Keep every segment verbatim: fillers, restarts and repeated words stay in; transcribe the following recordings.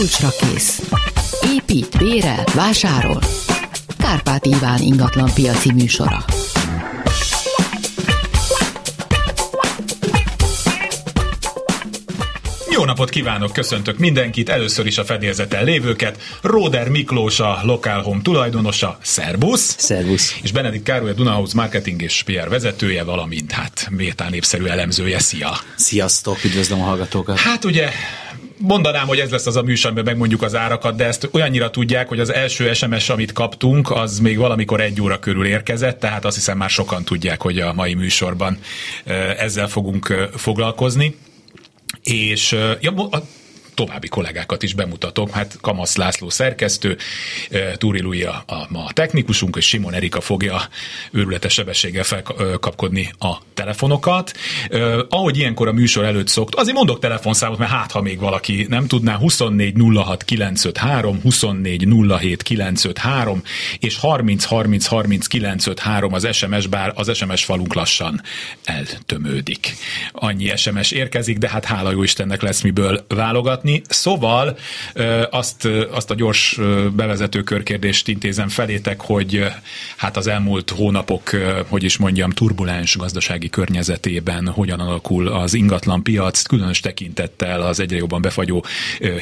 kulcsra kész. Épít, bérel, vásárol. Kárpát Iván ingatlan piaci műsora. Jó napot kívánok, köszöntök mindenkit, először is a fedélzeten lévőket, Róder Miklós, a Lokál Home tulajdonosa, szervusz! Szervusz! És Benedikt Károly, a Dunahouse marketing és pé er vezetője, valamint hát méltán népszerű elemzője, szia! Sziasztok, üdvözlöm a hallgatókat! Hát ugye... mondanám, hogy ez lesz az a műsor, amiben megmondjuk az árakat, de ezt olyannyira tudják, hogy az első es em es, amit kaptunk, az még valamikor egy óra körül érkezett, tehát azt hiszem már sokan tudják, hogy a mai műsorban ezzel fogunk foglalkozni. És ja, a további kollégákat is bemutatok, hát Kamasz László szerkesztő, Túri Luia a ma technikusunk, és Simon Erika fogja őrületes sebességgel felkapkodni a telefonokat. Ahogy ilyenkor a műsor előtt szokt, azért mondok telefonszámot, mert hát, ha még valaki nem tudná, huszonnégy nulla hat kilencszázötvenhárom, huszonnégy nulla hét kilencszázötvenhárom, és harminc harminc harminc kilencszázötvenhárom az es em es, bár az es em es falunk lassan eltömődik. Annyi es em es érkezik, de hát hála jó Istennek lesz miből válogatni. Szóval azt, azt a gyors bevezető körkérdést intézem felétek, hogy hát az elmúlt hónapok, hogy is mondjam, turbulens gazdasági környezetében hogyan alakul az ingatlan piac, különös tekintettel az egyre jobban befagyó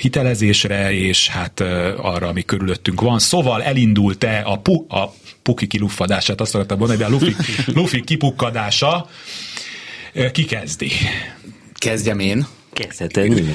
hitelezésre, és hát arra, ami körülöttünk van. Szóval elindult-e a, pu- a puki kiluffadását, azt akartam mondani, a lufi, lufi kipukkadása. Ki kezdi? Kezdjem én. Kezdhetően.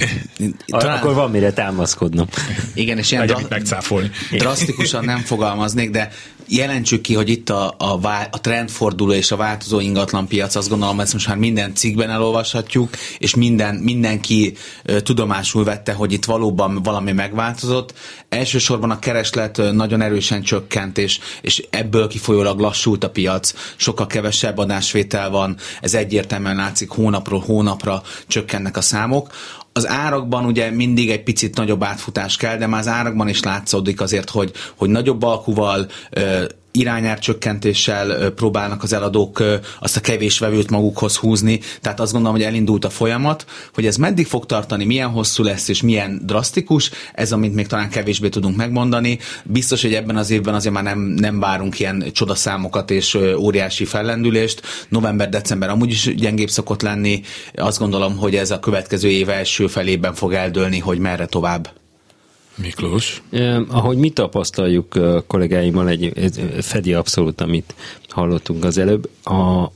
Talán... Akkor van mire támaszkodnom. Igen, és ilyen dra- drasztikusan nem fogalmaznék, de jelentsük ki, hogy itt a, a, vá- a trendforduló és a változó ingatlanpiac, azt gondolom, ezt most már minden cikkben elolvashatjuk, és minden, mindenki uh, tudomásul vette, hogy itt valóban valami megváltozott. Elsősorban a kereslet uh, nagyon erősen csökkent, és, és ebből kifolyólag lassult a piac. Sokkal kevesebb adásvétel van, ez egyértelműen látszik, hónapról hónapra csökkennek a számok. Az árakban ugye mindig egy picit nagyobb átfutás kell, de már az árakban is látszódik azért, hogy, hogy nagyobb alkuval, irányárcsökkentéssel próbálnak az eladók azt a kevés vevőt magukhoz húzni, tehát azt gondolom, hogy elindult a folyamat, hogy ez meddig fog tartani, milyen hosszú lesz és milyen drasztikus, ez amit még talán kevésbé tudunk megmondani. Biztos, hogy ebben az évben azért már nem, nem várunk ilyen csodaszámokat és óriási fellendülést. November-december amúgy is gyengébb szokott lenni, azt gondolom, hogy ez a következő év első felében fog eldőlni, hogy merre tovább. Miklós? Eh, ahogy mi tapasztaljuk kollégáimmal, egy, fedi abszolút, amit hallottunk az előbb. A,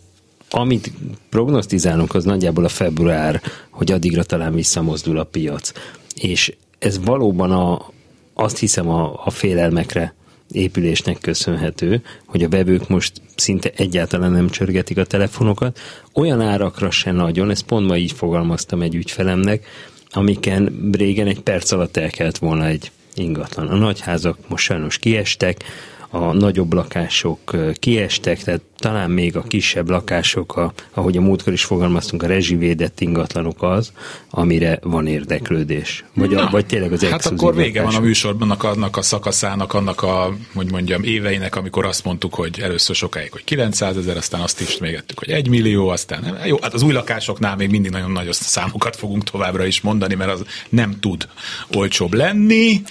amit prognosztizálunk, az nagyjából a február, hogy addigra talán visszamozdul a piac. És ez valóban a, azt hiszem a, a félelmekre épülésnek köszönhető, hogy a vevők most szinte egyáltalán nem csörgetik a telefonokat. Olyan árakra se nagyon, ezt pont ma így fogalmaztam egy ügyfelemnek, amiken régen egy perc alatt elkelt volna egy ingatlan. A nagyházak most sajnos kiestek, a nagyobb lakások kiestek, tehát talán még a kisebb lakások, a, ahogy a múltkor is fogalmaztunk, a rezsivédett ingatlanok az, amire van érdeklődés. Vagy, a, vagy tényleg az exkluzív. Hát akkor vége lakások. Van a műsorban annak a szakaszának, annak a, hogy mondjam, éveinek, amikor azt mondtuk, hogy először sokáig, hogy kilencszázezer, aztán azt is mégettük, hogy egy millió, aztán jó, hát az új lakásoknál még mindig nagyon nagy számokat fogunk továbbra is mondani, mert az nem tud olcsóbb lenni.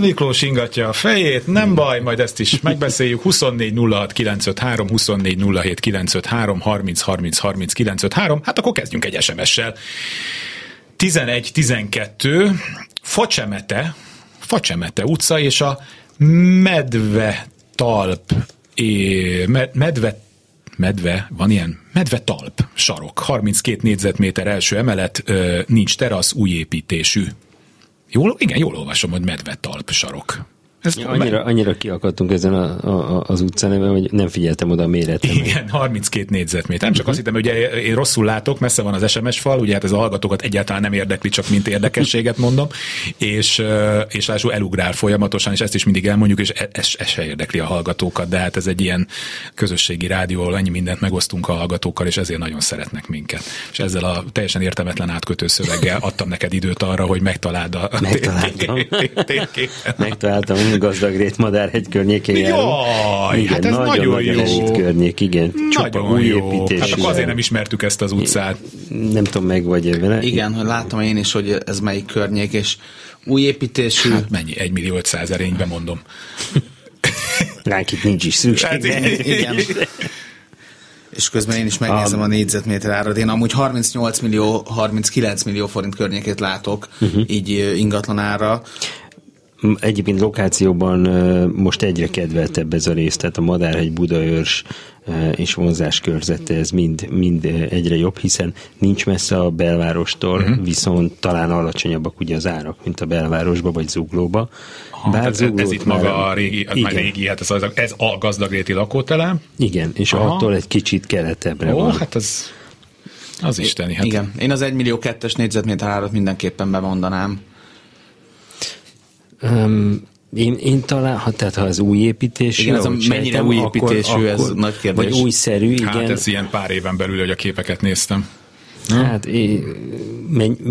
Miklós ingatja a fejét, nem baj, majd ezt is megbeszéljük. huszonnégy nulla hat kilencszázötvenhárom, huszonnégy nulla hét kilencszázötvenhárom, harminc harminc harminc kilencszázötvenhárom. Hát akkor kezdjünk egy es em essel. tizenegy tizenkettő, Facsemete, Facsemete utca és a Medvetalp, med, medve, medve, van ilyen? Medvetalp sarok, harminckét négyzetméter első emelet, nincs terasz, új építésű. Jól, igen, jól olvasom, hogy Medvetalp sarok. Annyira, annyira kiakadtunk ezen a, a, az utcán, hogy nem figyeltem oda a méretre. Igen, harminckét négyzetméter. Nem csak uh-huh. Azt hittem, hogy ugye én rosszul látok, messze van az es em es fal, ugye hát ez a hallgatókat egyáltalán nem érdekli, csak mint érdekességet mondom, és, és lássuk elugrál folyamatosan, és ezt is mindig elmondjuk, és ez, ez se érdekli a hallgatókat, de hát ez egy ilyen közösségi rádió, ennyi mindent megosztunk a hallgatókkal, és ezért nagyon szeretnek minket. És ezzel a teljesen értelmetlen átkötő szöveggel adtam neked időt arra, hogy megtaláld a... Megtaláltam. Megtaláltam. nagyon gazdag Rétmadárhegy környékén járunk. Jaj, igen, hát ez nagyon, nagyon jó. Nagyon környék, igen. Csupa új építés. Hát akkor azért nem ismertük ezt az utcát. Nem tudom, meg vagy vele. Igen, látom én is, hogy ez melyik környék, és új építésű. Hát mennyi? egymillió-ötszáz erényben mondom. Ránk itt nincs is szükség. Igen. És közben én is megnézem a, a négyzetméter árat. Én amúgy harmincnyolc millió, harminckilenc millió forint környékét látok, uh-huh. így ingatlan ára. Egyébként lokációban most egyre kedveltebb ez a rész, tehát a Madárhegy, Budaörs és vonzás körzete, ez mind, mind egyre jobb, hiszen nincs messze a belvárostól, uh-huh. viszont talán alacsonyabbak ugye az árak, mint a belvárosba vagy Zuglóba. Aha, bár ez, ez itt maga már, a régi, igen. régi hát ez, a, ez a gazdagréti lakótelem. Igen, és aha. attól egy kicsit keletebbre Ó, van. Hát az, az isteni. Hát. Igen, én az egymillió-kettes négyzetméter árat mindenképpen bemondanám. Um, én, én talán, ha, tehát ha az új építésű, igen, ez a mennyire új építésű, akkor, ez akkor, nagy kérdés. Vagy újszerű, igen. Hát ez ilyen pár éven belül, hogy a képeket néztem. Hát, és,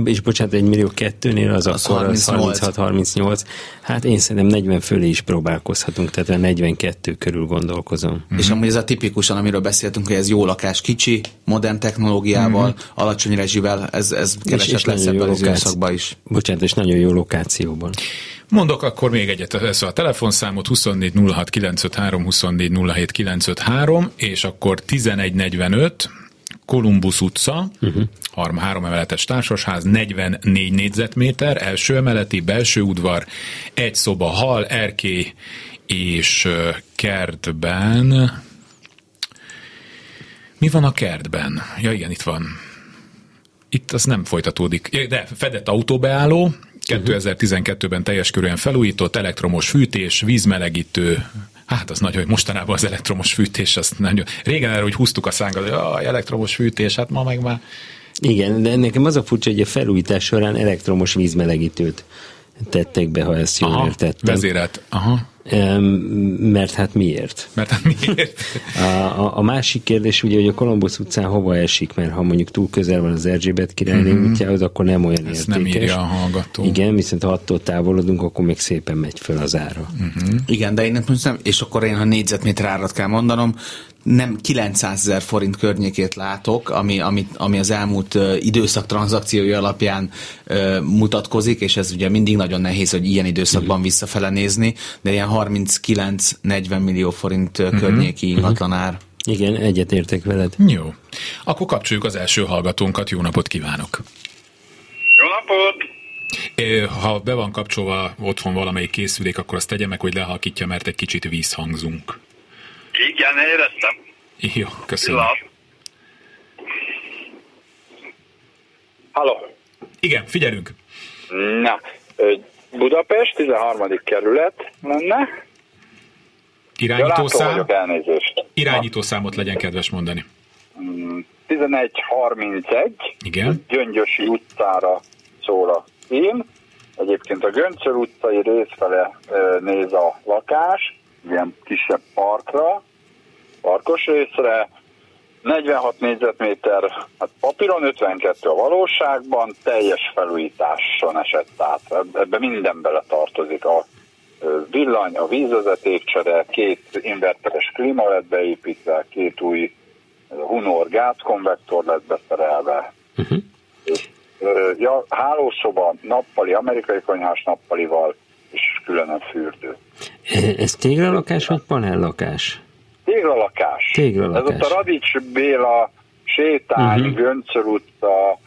és bocsánat, egy millió kettőnél az, az akkor harmincnyolc harmincnyolc, hát én szerintem negyven fölé is próbálkozhatunk, tehát a negyvenkettő körül gondolkozom. Mm-hmm. És amúgy ez a tipikusan, amiről beszéltünk, hogy ez jó lakás, kicsi, modern technológiával, mm-hmm. alacsony rezsivel, ez, ez keresett és lesz ebben az időszakban is. Bocsánat, és nagyon jó lokációban. Mondok akkor még egyet, szóval a telefonszámot huszonnégy nulla hat kilencszázötvenhárom, huszonnégy nulla hét kilencszázötvenhárom, és akkor tizenegy negyvenöt, Kolumbusz utca, uh-huh. három, három emeletes társasház, negyvennégy négyzetméter, első emeleti, belső udvar, egy szoba, hal, erkély, és kertben... Mi van a kertben? Ja igen, itt van. Itt az nem folytatódik. De fedett autóbeálló, kétezer-tizenkettőben teljes körűen felújított, elektromos fűtés, vízmelegítő... Hát az nagyon, hogy mostanában az elektromos fűtés, azt nagyon... Régen erre úgy húztuk a szánkat, hogy jaj, elektromos fűtés, hát ma meg már... Igen, de nekem az a furcsa, hogy a felújítás során elektromos vízmelegítőt tettek be, ha ezt jól aha, értettem. Vezérelt. Aha. Mert hát miért? Mert hát miért? A, a, a másik kérdés ugye, hogy a Kolumbusz utcán hova esik, mert ha mondjuk túl közel van az Erzsébet királynő mm-hmm. útjához, akkor nem olyan ezt értékes. Nem írja a hallgató. Igen, viszont ha attól távolodunk, akkor még szépen megy föl az ára. Mm-hmm. Igen, de én nem, és akkor én, ha négyzetméter árat kell mondanom, nem kilencszázezer forint környékét látok, ami, ami, ami az elmúlt időszak tranzakciói alapján uh, mutatkozik, és ez ugye mindig nagyon nehéz, hogy ilyen időszakban visszafele nézni, de ilyen harminckilenc negyven millió forint uh-huh. környéki ingatlan ár. Uh-huh. Igen, egyetértek veled. Jó. Akkor kapcsoljuk az első hallgatónkat. Jó napot kívánok! Jó napot! É, ha be van kapcsolva otthon valamelyik készülék, akkor azt tegye meg, hogy lehalkítja, mert egy kicsit vízhangzunk. Igen, éreztem. Jó, köszönöm. Halló. Igen, figyelünk. Na, Budapest, tizenharmadik kerület lenne. Irányítószám. Irányítószámot legyen kedves mondani. tizenegy harmincegy. Igen. Gyöngyösi utcára szól a cím. Egyébként a Göncöl utcai részfele néz a lakás. Ilyen kisebb parkra, parkos részre, negyvenhat négyzetméter, hát papíron ötvenkettő a valóságban, teljes felújításon esett át. Ebbe minden bele tartozik, a villany, a vízvezetékcsere, két inverteres klíma lett beépítve, két új Hunor gázkonvektor lett beszerelve. Uh-huh. És, ja, hálószoba, nappali, amerikai konyhás nappalival, és külön a fürdő. Ez téglalakás vagy panellakás? Téglalakás. téglalakás. Ez ott a Radics Béla sétány, uh-huh. Göncöl utca,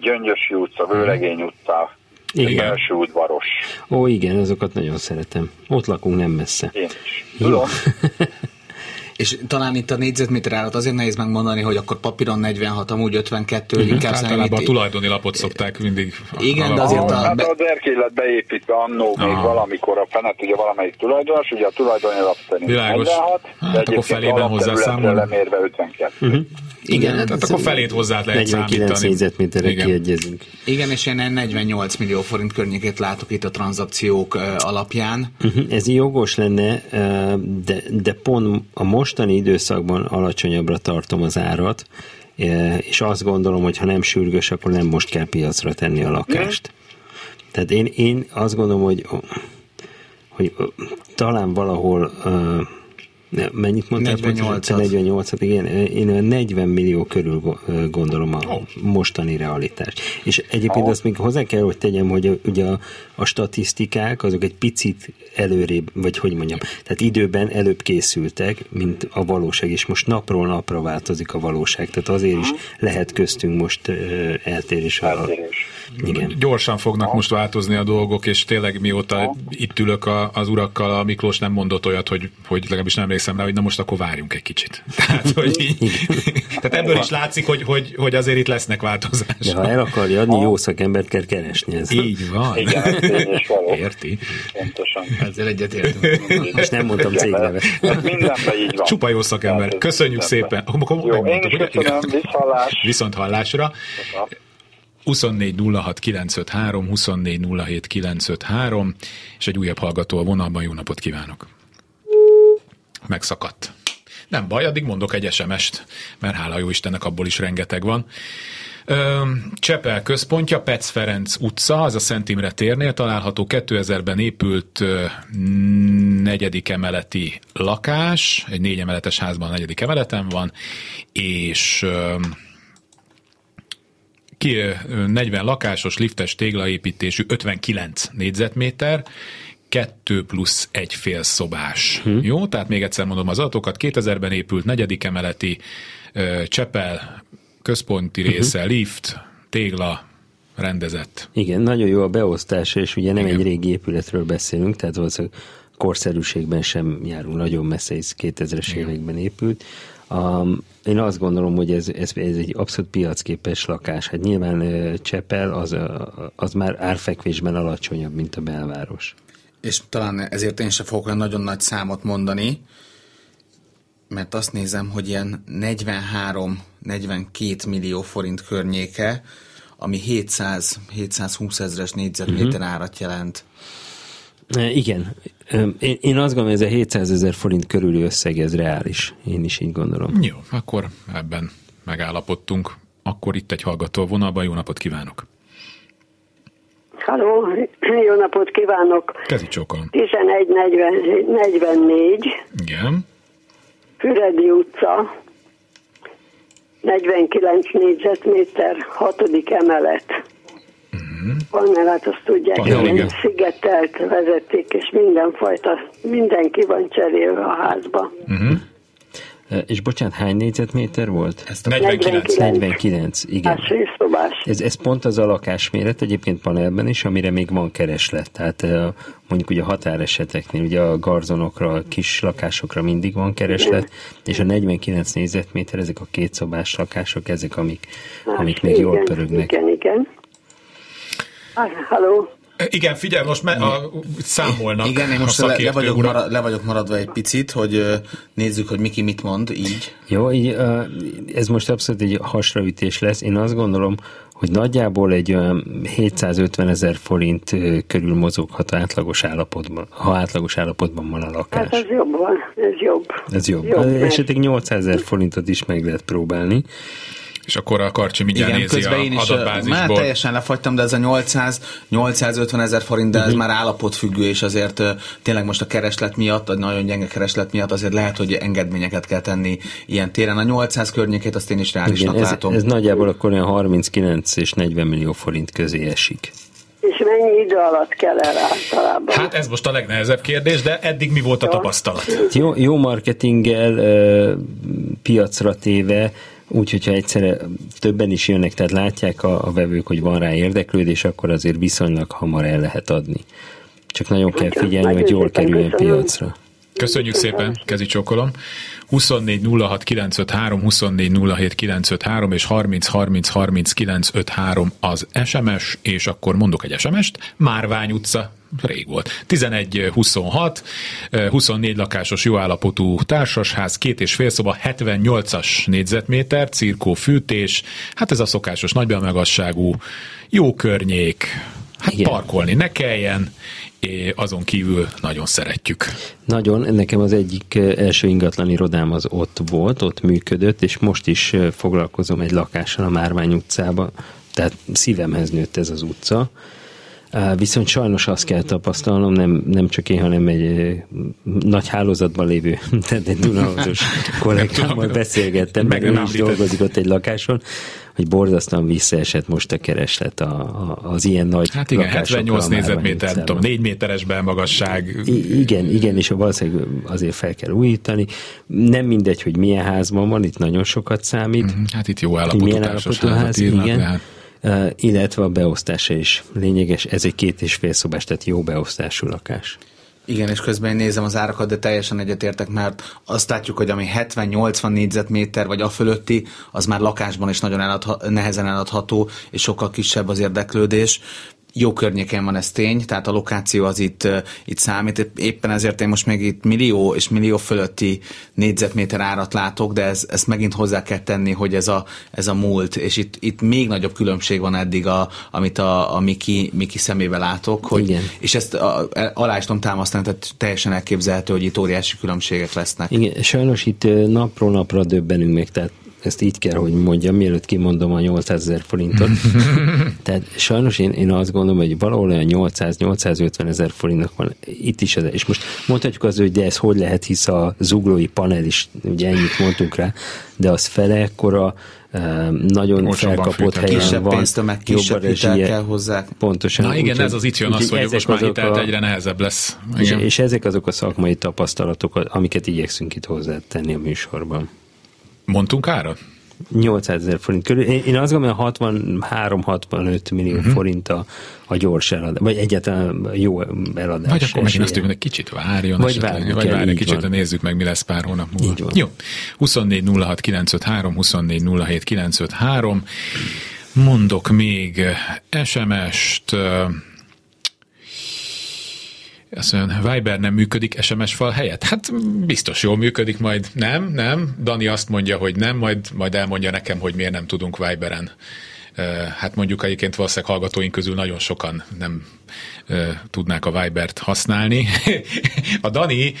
Gyöngyösi utca, Vőlegény utca, belső udvaros. Ó, igen, azokat nagyon szeretem. Ott lakunk nem messze. Én is. Jó. És talán itt a négyzetméter árat azért nehéz megmondani, hogy akkor papíron negyvenhat, amúgy ötvenkettő, uh-huh. inkább számít. Általában a tulajdoni lapot szokták mindig. Igen, alap. De azért a... Hát az erkély lett beépítve annó még ah. valamikor a fenet, ugye valamelyik tulajdonos, ugye a tulajdoni lap szerint világos. negyvenhat, hát, de egyébként alapterületre lemérve ötvenkettő. Uh-huh. Igen, hát tehát akkor felét hozzá lehet számítani. negyvenkilenc négyzetméterre kiegyezünk. Igen, és én negyvennyolc millió forint környékét látok itt a tranzakciók alapján. Uh-huh. Ez jogos lenne, de, de pont a mostani időszakban alacsonyabbra tartom az árat, és azt gondolom, hogy ha nem sürgős, akkor nem most kell piacra tenni a lakást. Mm. Tehát én, én azt gondolom, hogy hogy talán valahol uh, mennyit mondtál? negyvennyolcat. negyvennyolcat, igen, én negyven millió körül gondolom a oh. mostani realitást. És egyébként oh. azt még hozzá kell, hogy tegyem, hogy a, ugye a, a statisztikák azok egy picit előrébb, vagy hogy mondjam, tehát időben előbb készültek, mint a valóság, és most napról napra változik a valóság, tehát azért is lehet köztünk most uh, eltérés a... Igen. Gyorsan fognak most változni a dolgok, és tényleg mióta itt ülök a, az urakkal, a Miklós nem mondott olyat, hogy, hogy legalábbis nem emlékszem rá, hogy na most akkor várjunk egy kicsit. Tehát, hogy, tehát ebből is látszik, hogy, hogy, hogy azért itt lesznek változások. De ha el akarja adni, jó szakembert kell keresni. Ez így van. Igen, érti. Pontosan. Ezzel egyet értem. Most nem mondtam cégnevet. Csupa jó szakember. Köszönjük szépen. Jó, én is köszönöm. Viszont hallásra. huszonnégy nulla hat kilencszázötvenhárom, huszonnégy nulla hét kilencszázötvenhárom, és egy újabb hallgató a vonalban. Jó napot kívánok! Megszakadt. Nem baj, addig mondok egy es em es-t, mert hála jó Istennek abból is rengeteg van. Csepel központja, Petz Ferenc utca, az a Szent Imre térnél található, kétezerben épült negyedik emeleti lakás, egy négy emeletes házban a negyedik emeleten van, és... negyven lakásos, liftes, téglaépítésű, ötvenkilenc négyzetméter, kettő plusz egy fél szobás. Hm. Jó, tehát még egyszer mondom az adatokat, kétezerben épült, negyedik emeleti, Csepel, központi része, hm. lift, tégla, rendezett. Igen, nagyon jó a beosztás, és ugye nem Igen. egy régi épületről beszélünk, tehát valószínűleg korszerűségben sem járunk nagyon messze, ez kétezres években épült. Um, én azt gondolom, hogy ez, ez, ez egy abszolút piacképes lakás. Hát nyilván Csepel az, az már árfekvésben alacsonyabb, mint a belváros. És talán ezért én sem fogok nagyon nagy számot mondani, mert azt nézem, hogy ilyen negyvenhárom-negyvenkét millió forint környéke, ami hétszáz-hétszázhúsz ezres négyzetméter uh-huh. árat jelent. Igen. Én, én azt gondolom, hogy ez a hétszázezer forint körüli összeg, ez reális. Én is így gondolom. Jó, akkor ebben megállapodtunk. Akkor itt egy hallgató vonalban. Jó napot kívánok! Halló, jó napot kívánok! Kezi csókolom. tizenegy negyvennégy. Igen. Füredi utca. negyvenkilenc négyzetméter, hatodik emelet. Panelát, azt tudják, hogy szigetelt vezették, és mindenfajta, mindenki van cserélve a házba. Uh-huh. E, és bocsánat, hány négyzetméter volt? Ezt a negyvenkilenc. negyvenkilenc, igen. Ez, ez pont az a lakásméret egyébként panelben is, amire még van kereslet. Tehát mondjuk ugye a határeseteknél, ugye a garzonokra, a kis lakásokra mindig van kereslet, és a negyvenkilenc négyzetméter, ezek a kétszobás lakások, ezek, amik, amik még igen, jól pörögnek. Igen, igen. Halló. Igen, figyelj, most me- a, számolnak. Igen, én most le, le, vagyok marad, le vagyok maradva egy picit, hogy nézzük, hogy Miki mit mond, így. Jó, így, ez most abszolút egy hasraütés lesz. Én azt gondolom, hogy nagyjából egy olyan hétszázötven ezer forint körül mozoghat átlagos állapotban, ha átlagos állapotban van a lakás. Hát ez jobb van, ez jobb. Ez jobb. jobb mert... Esetleg nyolcszázezer forintot is meg lehet próbálni. És akkor a Karcsi mindjárt nézi az adatbázisból. Már teljesen lefagytam, de ez a nyolcszáz-nyolcszázötven ezer forint, de ez uh-huh. már állapotfüggő, és azért tényleg most a kereslet miatt, a nagyon gyenge kereslet miatt azért lehet, hogy engedményeket kell tenni ilyen téren. A nyolcszáz környékét azt én is reálisnak látom. Ez nagyjából akkor olyan harminckilenc és negyven millió forint közé esik. És mennyi idő alatt kell erre általában? Hát ez most a legnehezebb kérdés, de eddig mi volt jó. a tapasztalat? Jó, jó marketinggel ö, piacra téve, úgyhogy ha egyszerre többen is jönnek, tehát látják a, a vevők, hogy van rá érdeklődés, akkor azért viszonylag hamar el lehet adni. Csak nagyon kell figyelni, hogy jól kerüljön piacra. Köszönjük szépen, kezi csókolom. huszonnégy nulla hat kilencszázötvenhárom, huszonnégy nulla hét kilencszázötvenhárom és harminc harminc harminc kilencszázötvenhárom az es em es, és akkor mondok egy es em es-t, Márvány utca. Rég volt. tizenegy huszonhat, huszonnégy lakásos jóállapotú társasház, két és fél szoba, hetvennyolcas négyzetméter, cirkófűtés, hát ez a szokásos nagybemegazságú, jó környék, hát igen. Parkolni ne kelljen, és azon kívül nagyon szeretjük. Nagyon, nekem az egyik első ingatlan irodám az ott volt, ott működött, és most is foglalkozom egy lakással a Márvány utcában, tehát szívemhez nőtt ez az utca. Viszont sajnos azt kell tapasztalnom, nem, nem csak én, hanem egy nagy hálózatban lévő, tehát egy Dunahouse-os kollégámmal beszélgettem, meg ő is dolgozik ott egy lakáson, hogy borzasztóan visszaesett most a kereslet a, a, az ilyen nagy hát igen, lakásokra. hetvennyolc négyzetméter, nem tudom, négy méteres belmagasság. I- igen, igen, és valószínűleg azért fel kell újítani. Nem mindegy, hogy milyen házban van, itt nagyon sokat számít. Hát itt jó állapotú társasház, igen. De... Uh, illetve a beosztása is lényeges. Ez egy két és fél szobás, tehát jó beosztású lakás. Igen, és közben nézem az árakat, de teljesen egyetértek, mert azt látjuk, hogy ami hetven-nyolcvan négyzetméter vagy a fölötti, az már lakásban is nagyon eladha- nehezen eladható, és sokkal kisebb az érdeklődés. Jó környéken van ez tény, tehát a lokáció az itt, itt számít. Éppen ezért én most még itt millió és millió fölötti négyzetméter árat látok, de ez, ezt megint hozzá kell tenni, hogy ez a, ez a múlt, és itt, itt még nagyobb különbség van eddig, a, amit a, a Miki, Miki szemébe látok. Hogy, és ezt a, alá is tudom támasztani, tehát teljesen elképzelhető, hogy itt óriási különbségek lesznek. Igen, sajnos itt napról napra döbbenünk még, tehát ezt így kell, hogy mondjam, mielőtt kimondom a nyolcszázezer forintot. Tehát sajnos én, én azt gondolom, hogy valahol olyan nyolcszáz-nyolcszázötven ezer forintnak van itt is. Ez, és most mondhatjuk az, hogy de ez hogy lehet, hisz a zuglói panel is, ugye ennyit mondtunk rá, de az fele ekkora, nagyon Olcsabban felkapott helyen kisebb van. Pénztől meg kisebb hitelt kell hozzá. Pontosan. Na igen, úgy, ez az itt jön az, hogy most már hitelt a... egyre nehezebb lesz. És, és ezek azok a szakmai tapasztalatok, amiket igyekszünk itt hozzátenni a műsorban. Mondtunk ára? nyolcszázezer forint körül. Én, én azt gondolom, hogy hatvanhárom-hatvanöt millió uh-huh. forint a, a gyors eladás, vagy egyáltalán jó eladás. Vagy akkor megint azt mondjuk, hogy kicsit várjon. Vagy várjon, vagy várjon kicsit, de nézzük meg, mi lesz pár hónap múlva. Jó. huszonnégy nulla hat kilencszázötvenhárom, huszonnégy nulla hét kilencszázötvenhárom. Mondok még es em est. Azt mondja, Viber nem működik es em es fal helyett? Hát biztos jól működik, majd nem, nem. Dani azt mondja, hogy nem, majd, majd elmondja nekem, hogy miért nem tudunk Viberen. Hát mondjuk egyébként valószínűleg hallgatóink közül nagyon sokan nem tudnák a Vibert használni. A Dani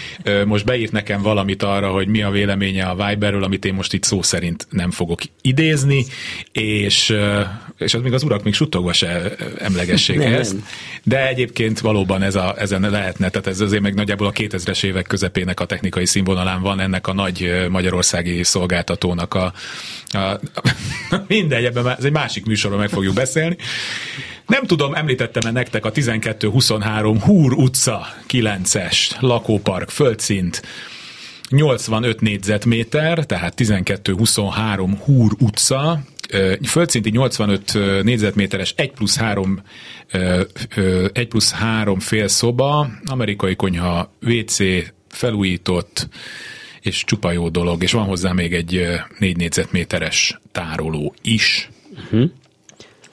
most beírt nekem valamit arra, hogy mi a véleménye a Viberről, amit én most itt szó szerint nem fogok idézni, és, és az még az urak még suttogva se emlegessék nem, ezt. Nem. De egyébként valóban ez a, ezen lehetne, tehát ez azért meg nagyjából a kétezres évek közepének a technikai színvonalán van ennek a nagy magyarországi szolgáltatónak a, a, a mindegy, ebben már, ez egy másik műsorban meg fogjuk beszélni. Nem tudom, említettem-e nektek a tizenkettő huszonhárom Húr utca kilences lakópark földszint nyolcvanöt négyzetméter, tehát tizenkettő huszonhárom Húr utca, földszinti nyolcvanöt négyzetméteres egy plusz három fél szoba, amerikai konyha, vé cé felújított, és csupa jó dolog, és van hozzá még egy négy négyzetméteres tároló is. Uh-huh.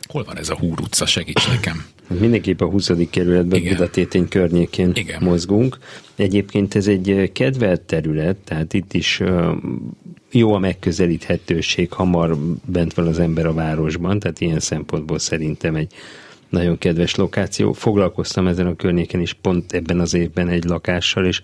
Hol van ez a Húr utca? Segíts nekem. Mindenképp a huszadik kerületben, igen, Budatétény környékén, igen, mozgunk. Egyébként ez egy kedvelt terület, tehát itt is jó a megközelíthetőség, hamar bent van az ember a városban, tehát ilyen szempontból szerintem egy nagyon kedves lokáció. Foglalkoztam ezen a környéken is pont ebben az évben egy lakással, és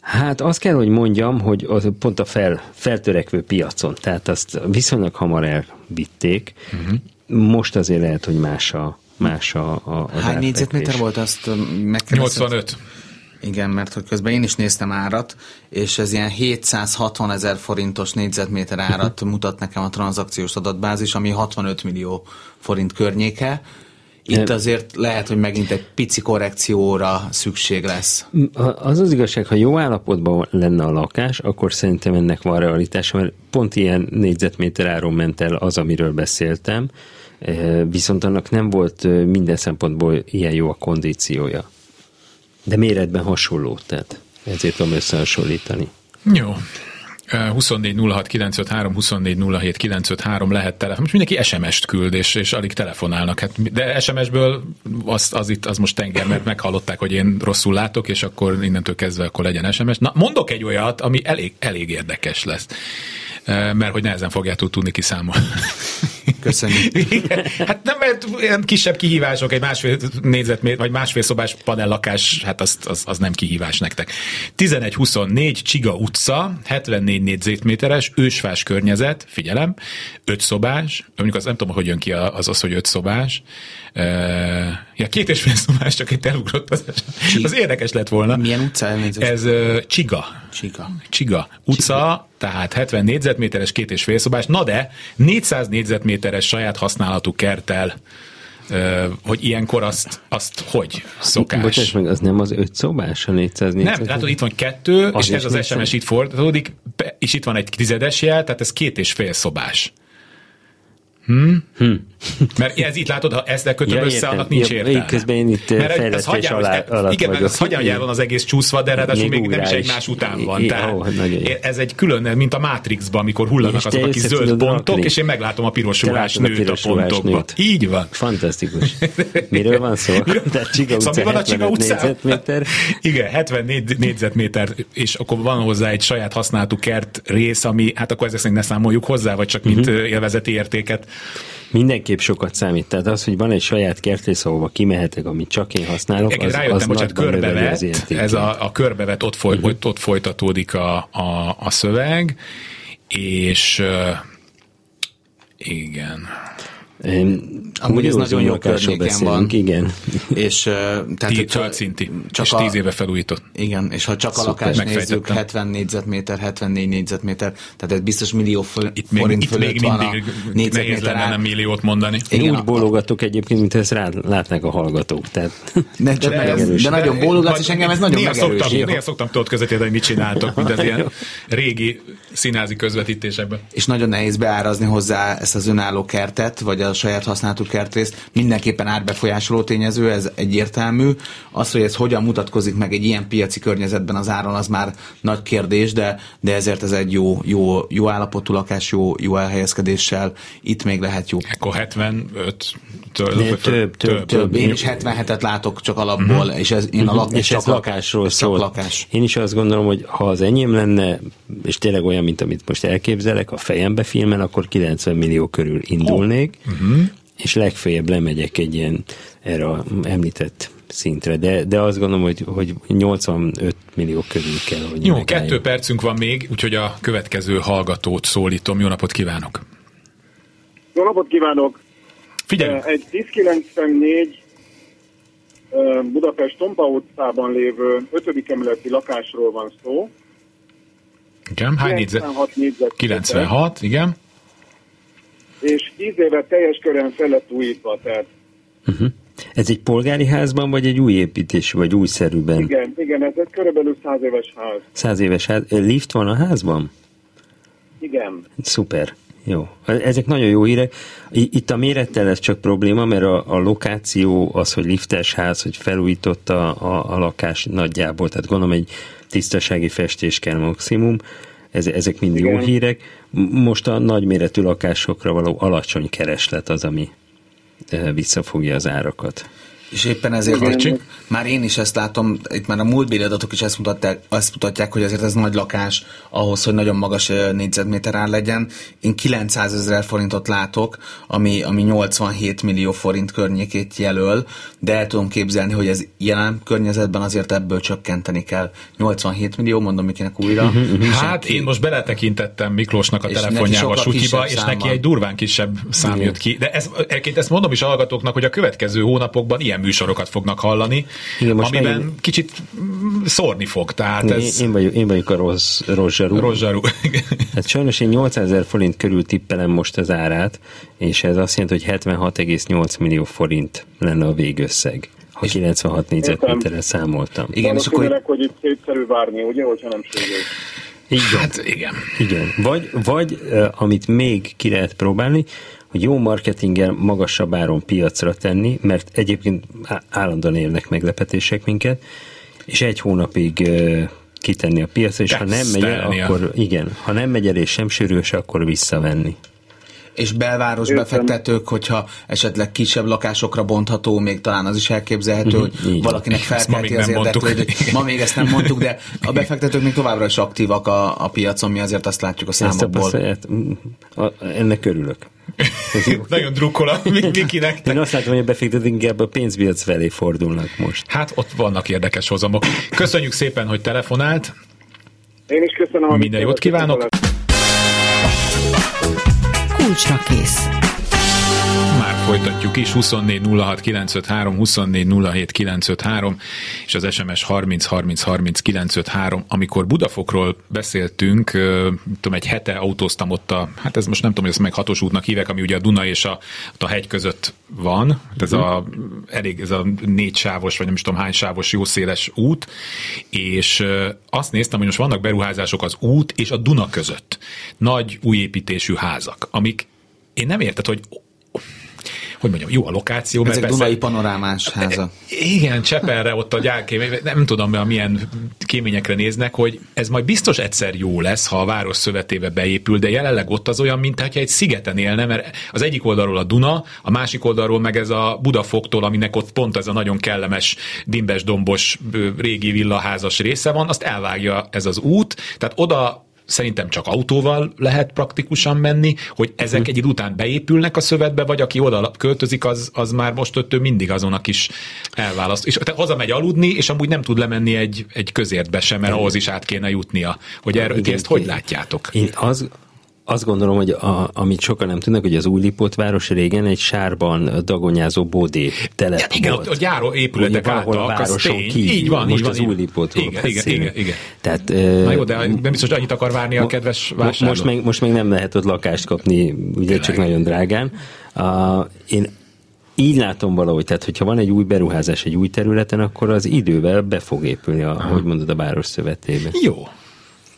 hát azt kell, hogy mondjam, hogy az pont a fel, feltörekvő piacon, tehát azt viszonylag hamar elvitték. Uh-huh. Most azért lehet, hogy más a, más a, a hány négyzetméter volt, azt megkérdezett? nyolcvanöt. Igen, mert hogy közben én is néztem árat, és ez ilyen hétszázhatvan ezer forintos négyzetméter árat mutat nekem a tranzakciós adatbázis, ami hatvanöt millió forint környéke. Itt azért lehet, hogy megint egy pici korrekcióra szükség lesz. Az az igazság, ha jó állapotban lenne a lakás, akkor szerintem ennek van realitása, mert pont ilyen négyzetméter áron ment el az, amiről beszéltem, viszont annak nem volt minden szempontból ilyen jó a kondíciója. De méretben hasonló, tehát ezért tudom összehasonlítani. Jó. huszonnégy nulla hat kilencszázötvenhárom, huszonnégy nulla hét kilencszázötvenhárom lehet telefon. Most mindenki es em est küld, és, és alig telefonálnak. Hát, de es em esből az, az itt az most tenger, mert meghallották, hogy én rosszul látok, és akkor innentől kezdve akkor legyen es em es. Na, mondok egy olyat, ami elég, elég érdekes lesz. Mert hogy nehezen fogjátok tudni kiszámolni. Köszönjük. Igen. Hát nem, Ilyen kisebb kihívások, egy másfél négyzetméter, vagy másfél szobás panellakás, hát az, az, az nem kihívás nektek. tizenegy huszonnégy Csiga utca, hetvennégy négyzetméteres, ősfás környezet, figyelem, öt szobás, mondjuk az nem tudom, hogy jön ki az, az hogy öt szobás. Ja, két és fél szobás, csak itt elugrott az eset. Az érdekes lett volna. Milyen utca elnézést? Ez Csiga. Csiga. Csiga utca, tehát hetven négyzetméteres, két és fél szobás, na de négyszáz négyzetméteres saját használatú kerttel, hogy ilyenkor azt, azt hogy szokás? Bocsáss meg, az nem az öt szobás, a négyszáz négyzetméteres? Nem, látod, itt van kettő, az és ez az es em es itt fordítódik, és itt van egy tizedes jel, tehát ez két és fél szobás. Hmm? Hmm. Mert ez itt látod, ha ezzel kötöm ja, össze, annak nincs ja, értelme. Közben én itt fejlesztés alatt vagyok. Igen, mert ez hagyján, hogy el van az egész csúszva, de ráadásul még, még nem is egymás után van. É, tehát ó, ez egy külön, mint a Matrixban, amikor hullanak azok a kis zöld pontok, rakni. És én meglátom a piros órás nőt a pontokba. Így van. Fantasztikus. Miről van szó? Szóval mi van a Csiga utcán? Igen, hetvennégy négyzetméter, és akkor van hozzá egy saját használatú kert rész, ami, hát akkor ezek szerint ne számoljuk hozzá, vagy csak mint élvezeti értéket. Mindenképp sokat számít. Tehát az, hogy van egy saját kertrész, ahova kimehetek, amit csak én használok, az, rájöttem, az bocsánat, körbevet, az ez a, a körbevet, ott, foly, uh-huh. ott, ott folytatódik a, a, a szöveg, és uh, igen. Amúgy ez nagyon jó környéken van. Igen. És, uh, tehát, Tí, csak, szinti, csak és a, tíz éve felújított. Igen, és ha csak Szuper, a lakást nézzük, hetven négyzetméter, hetvennégy négyzetméter, tehát ez biztos millió föl, itt forint még, fölött itt még van mindig a négyzetméter. Nehéz lenne nem milliót mondani. Én igen, úgy bólogatok egyébként, mint ezt rá látnák a hallgatók. Tehát, ne, de, ez, de nagyon bólogatsz, és engem ez nagyon megerősít. Néha szoktam tudod közvetíteni, hogy mit csináltok, mint az ilyen régi színházi közvetítésekben. És nagyon nehéz beárazni hozzá ezt az önálló kertet, vagy a saját használatú kertrészt, mindenképpen árbefolyásoló tényező, ez egyértelmű. Az, hogy ez hogyan mutatkozik meg egy ilyen piaci környezetben az áron, az már nagy kérdés, de, de ezért ez egy jó, jó, jó állapotú lakás, jó, jó elhelyezkedéssel, itt még lehet jó. Ekkor hetvenöt több, több, több, több. Én is hetvenhetet látok csak alapból, uh-huh. és ez, én uh-huh. a lak- és csak ez lakásról szól. Lakás. Én is azt gondolom, hogy ha az enyém lenne, és tényleg olyan, mint amit most elképzelek, a fejembe filmen, akkor kilencven millió körül indulnék, oh. uh-huh. és legfeljebb lemegyek egy ilyen erre a említett szintre, de, de azt gondolom, hogy, hogy nyolcvanöt millió körül kell. Hogy jó, megálljon. Kettő percünk van még, úgyhogy a következő hallgatót szólítom. Jó napot kívánok! Jó napot kívánok! Figyelj! Egy ezerkilencszázkilencvennégy Budapest Tompa utcában lévő ötödik emeleti lakásról van szó. Igen, hány négyzetméter? kilencvenhat, igen. És tíz éve teljes körön fel lett újítva, tehát. Uh-huh. Ez egy polgári házban, vagy egy új építés, vagy újszerűben? Igen, igen, ez egy körülbelül száz éves ház. Száz éves ház. Lift van a házban? Igen. Szuper. Jó. Ezek nagyon jó hírek. Itt a mérettel lesz csak probléma, mert a, a lokáció az, hogy liftes ház, hogy felújított a, a, a lakás nagyjából. Tehát gondolom egy tisztasági festés kell maximum. Ez, ezek mind igen. jó hírek. Most a nagyméretű lakásokra való alacsony kereslet az, ami visszafogja az árakat. És éppen ezért hogy már én is ezt látom, itt már a múltbéli adatok is ezt mutatják, azt mutatják, hogy azért ez nagy lakás ahhoz, hogy nagyon magas négyzetméter ár legyen. Én kilencszázezer forintot látok, ami, ami nyolcvanhét millió forint környékét jelöl, de el tudom képzelni, hogy ez jelen környezetben azért ebből csökkenteni kell. nyolcvanhét millió, mondom mikinek újra. Hát én most beletekintettem Miklósnak a telefonjába a sutyiba, és neki egy durván kisebb szám jött ki. De ez, ezt mondom is a hallgatóknak, hogy a következő hónapokban ilyen műsorokat fognak hallani, amiben én... kicsit szórni fog. Tehát ez... én, vagyok, én vagyok a rossz, rossz zsarú. Rossz zsarú. Hát sajnos én nyolcszázezer forint körül tippelem most az árát, és ez azt jelenti, hogy hetvenhat egész nyolc millió forint lenne a végösszeg. Ha kilencvenhat négyzetméterre számoltam. Igen, és akkor... Tényleg, hogy itt szétszerű várni, ugye, hogyha nem sérül. Igen. Hát, igen. igen. Vagy, vagy amit még ki lehet próbálni, hogy jó marketinggel magasabb áron piacra tenni, mert egyébként állandóan érnek meglepetések minket, és egy hónapig kitenni a piacra, és Tesztelnia. ha nem megy el, akkor igen, ha nem megy el és sem sűrűs, akkor visszavenni. És belváros befektetők, hogyha esetleg kisebb lakásokra bontható, még talán az is elképzelhető, hogy mm-hmm. valakinek felkelti az érdeklődést. Ma még ezt nem mondtuk, de a befektetők még továbbra is aktívak a, a piacon, mi azért azt látjuk a számokból. Ezt a ennek örülök. Nagyon drukkol Mikinek. Én azt látom, hogy befektetők inkább a pénzpiac felé fordulnak most. Hát ott vannak érdekes hozamok. Köszönjük szépen, hogy telefonált. Én is köszönöm. Minden jót kívánok. Kulcsra kész. Már folytatjuk is, huszonnégy nulla hat kilencszázötvenhárom, huszonnégy nulla hét kilencszázötvenhárom, és az es em es harminc harminc harminc kilencszázötvenhárom. Amikor Budafokról beszéltünk, tudom, egy hete autóztam ott a, hát ez most nem tudom, hogy ezt meg hatos útnak hívek, ami ugye a Duna és a, a hegy között van, hát ez, a, elég, ez a négy sávos, vagy nem is tudom hány sávos, jó széles út, és azt néztem, hogy most vannak beruházások az út és a Duna között. Nagy újépítésű házak, amik én nem érted, hogy hogy mondjam, jó a lokáció. Ezek persze, dunai panorámás háza. Igen, Cseperre ott a gyárkémény, nem tudom, hogy milyen kéményekre néznek, hogy ez majd biztos egyszer jó lesz, ha a város szövetébe beépül, de jelenleg ott az olyan, mintha egy szigeten élne, mert az egyik oldalról a Duna, a másik oldalról meg ez a Budafoktól, aminek ott pont ez a nagyon kellemes, dimbes-dombos, régi villaházas része van, azt elvágja ez az út, tehát oda szerintem csak autóval lehet praktikusan menni, hogy ezek uh-huh. egy idő után beépülnek a szövetbe, vagy aki oda költözik, az, az már most öttől mindig azon a kis elválaszt. És hazamegy aludni, és amúgy nem tud lemenni egy, egy közértbe sem, mert ahhoz is át kéne jutnia. Hogy erről, igen, ezt hogy látjátok? Én az, azt gondolom, hogy a, amit sokan nem tudnak, hogy az Újlipótváros régen egy sárban dagonyázó bódé telep ja, igen, volt. Igen, a gyáró épületek álltak, az tény. Így van, most így van. Most az Újlipótról igen, igen, igen, igen. Tehát, na jó, de nem biztos, hogy annyit akar várni a kedves vásárló. Most még, most még nem lehet ott lakást kapni, ugye Tényleg. Csak nagyon drágán. Uh, én Így látom valahogy, tehát hogyha van egy új beruházás egy új területen, akkor az idővel be fog épülni, ahogy mondod, a város szövetébe. Jó.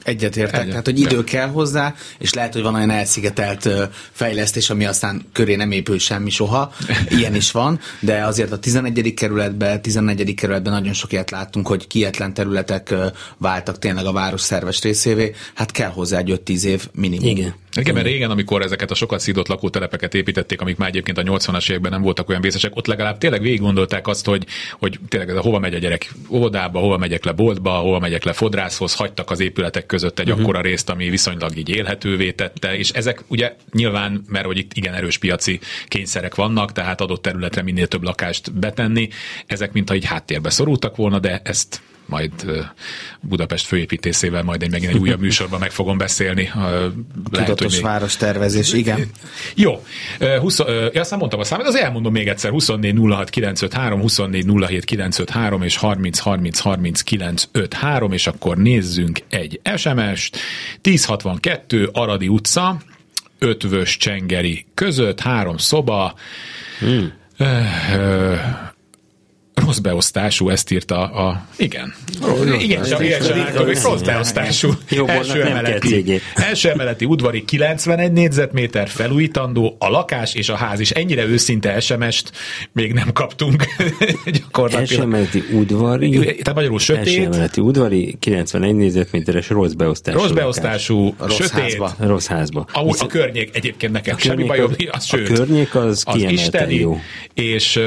Egyetértek. Egyet. Tehát, hogy idő kell hozzá, és lehet, hogy van olyan elszigetelt fejlesztés, ami aztán köré nem épül semmi soha. Ilyen is van, de azért a tizenegyedik kerületben, tizennegyedik kerületben nagyon sok ilyet láttunk, hogy kietlen területek váltak tényleg a város szerves részévé. Hát kell hozzá egy öt-tíz év minimum. Igen. Igen, mert régen, amikor ezeket a sokat szídott lakótelepeket építették, amik már egyébként a nyolcvanas években nem voltak olyan vészesek, ott legalább tényleg végig gondolták azt, hogy, hogy tényleg ez a hova megy a gyerek óvodába, hova megyek le boltba, hova megyek le fodrászhoz, hagytak az épületek között egy uh-huh. akkora részt, ami viszonylag így élhetővé tette, és ezek ugye nyilván, mert hogy itt igen erős piaci kényszerek vannak, tehát adott területre minél több lakást betenni, ezek mintha így háttérbe szorultak volna, de ezt majd Budapest főépítészével majd egy megint egy újabb műsorban meg fogom beszélni. Lehet, tudatos még... várostervezés, igen. Jó. húsz Ja, azt mondtam a számot, az elmondom még egyszer. huszonnégy nulla hat kilencszázötvenhárom, huszonnégy nulla hét kilencszázötvenhárom és harminc harminc harminc kilencszázötvenhárom, és akkor nézzünk egy es em est. ezerhatvankettő Aradi utca, Ötvös Csengeri között, három szoba, hmm. öh, rossz beosztású, ezt írta a... Igen. Igen, csak ilyen sem álltam, hogy rossz beosztású. Első emeleti, első emeleti udvari kilencvenegy négyzetméter felújítandó, a lakás és a ház is. Ennyire őszinte es em est még nem kaptunk gyakorlatilag. Emeleti udvari... Tehát magyarul sötét. Emeleti udvari kilencvenegy négyzetméteres rossz beosztású. Rossz beosztású, sötét. Rossz házba. Ahol a környék egyébként nekem semmi bajom. A környék az kiemelten jó. És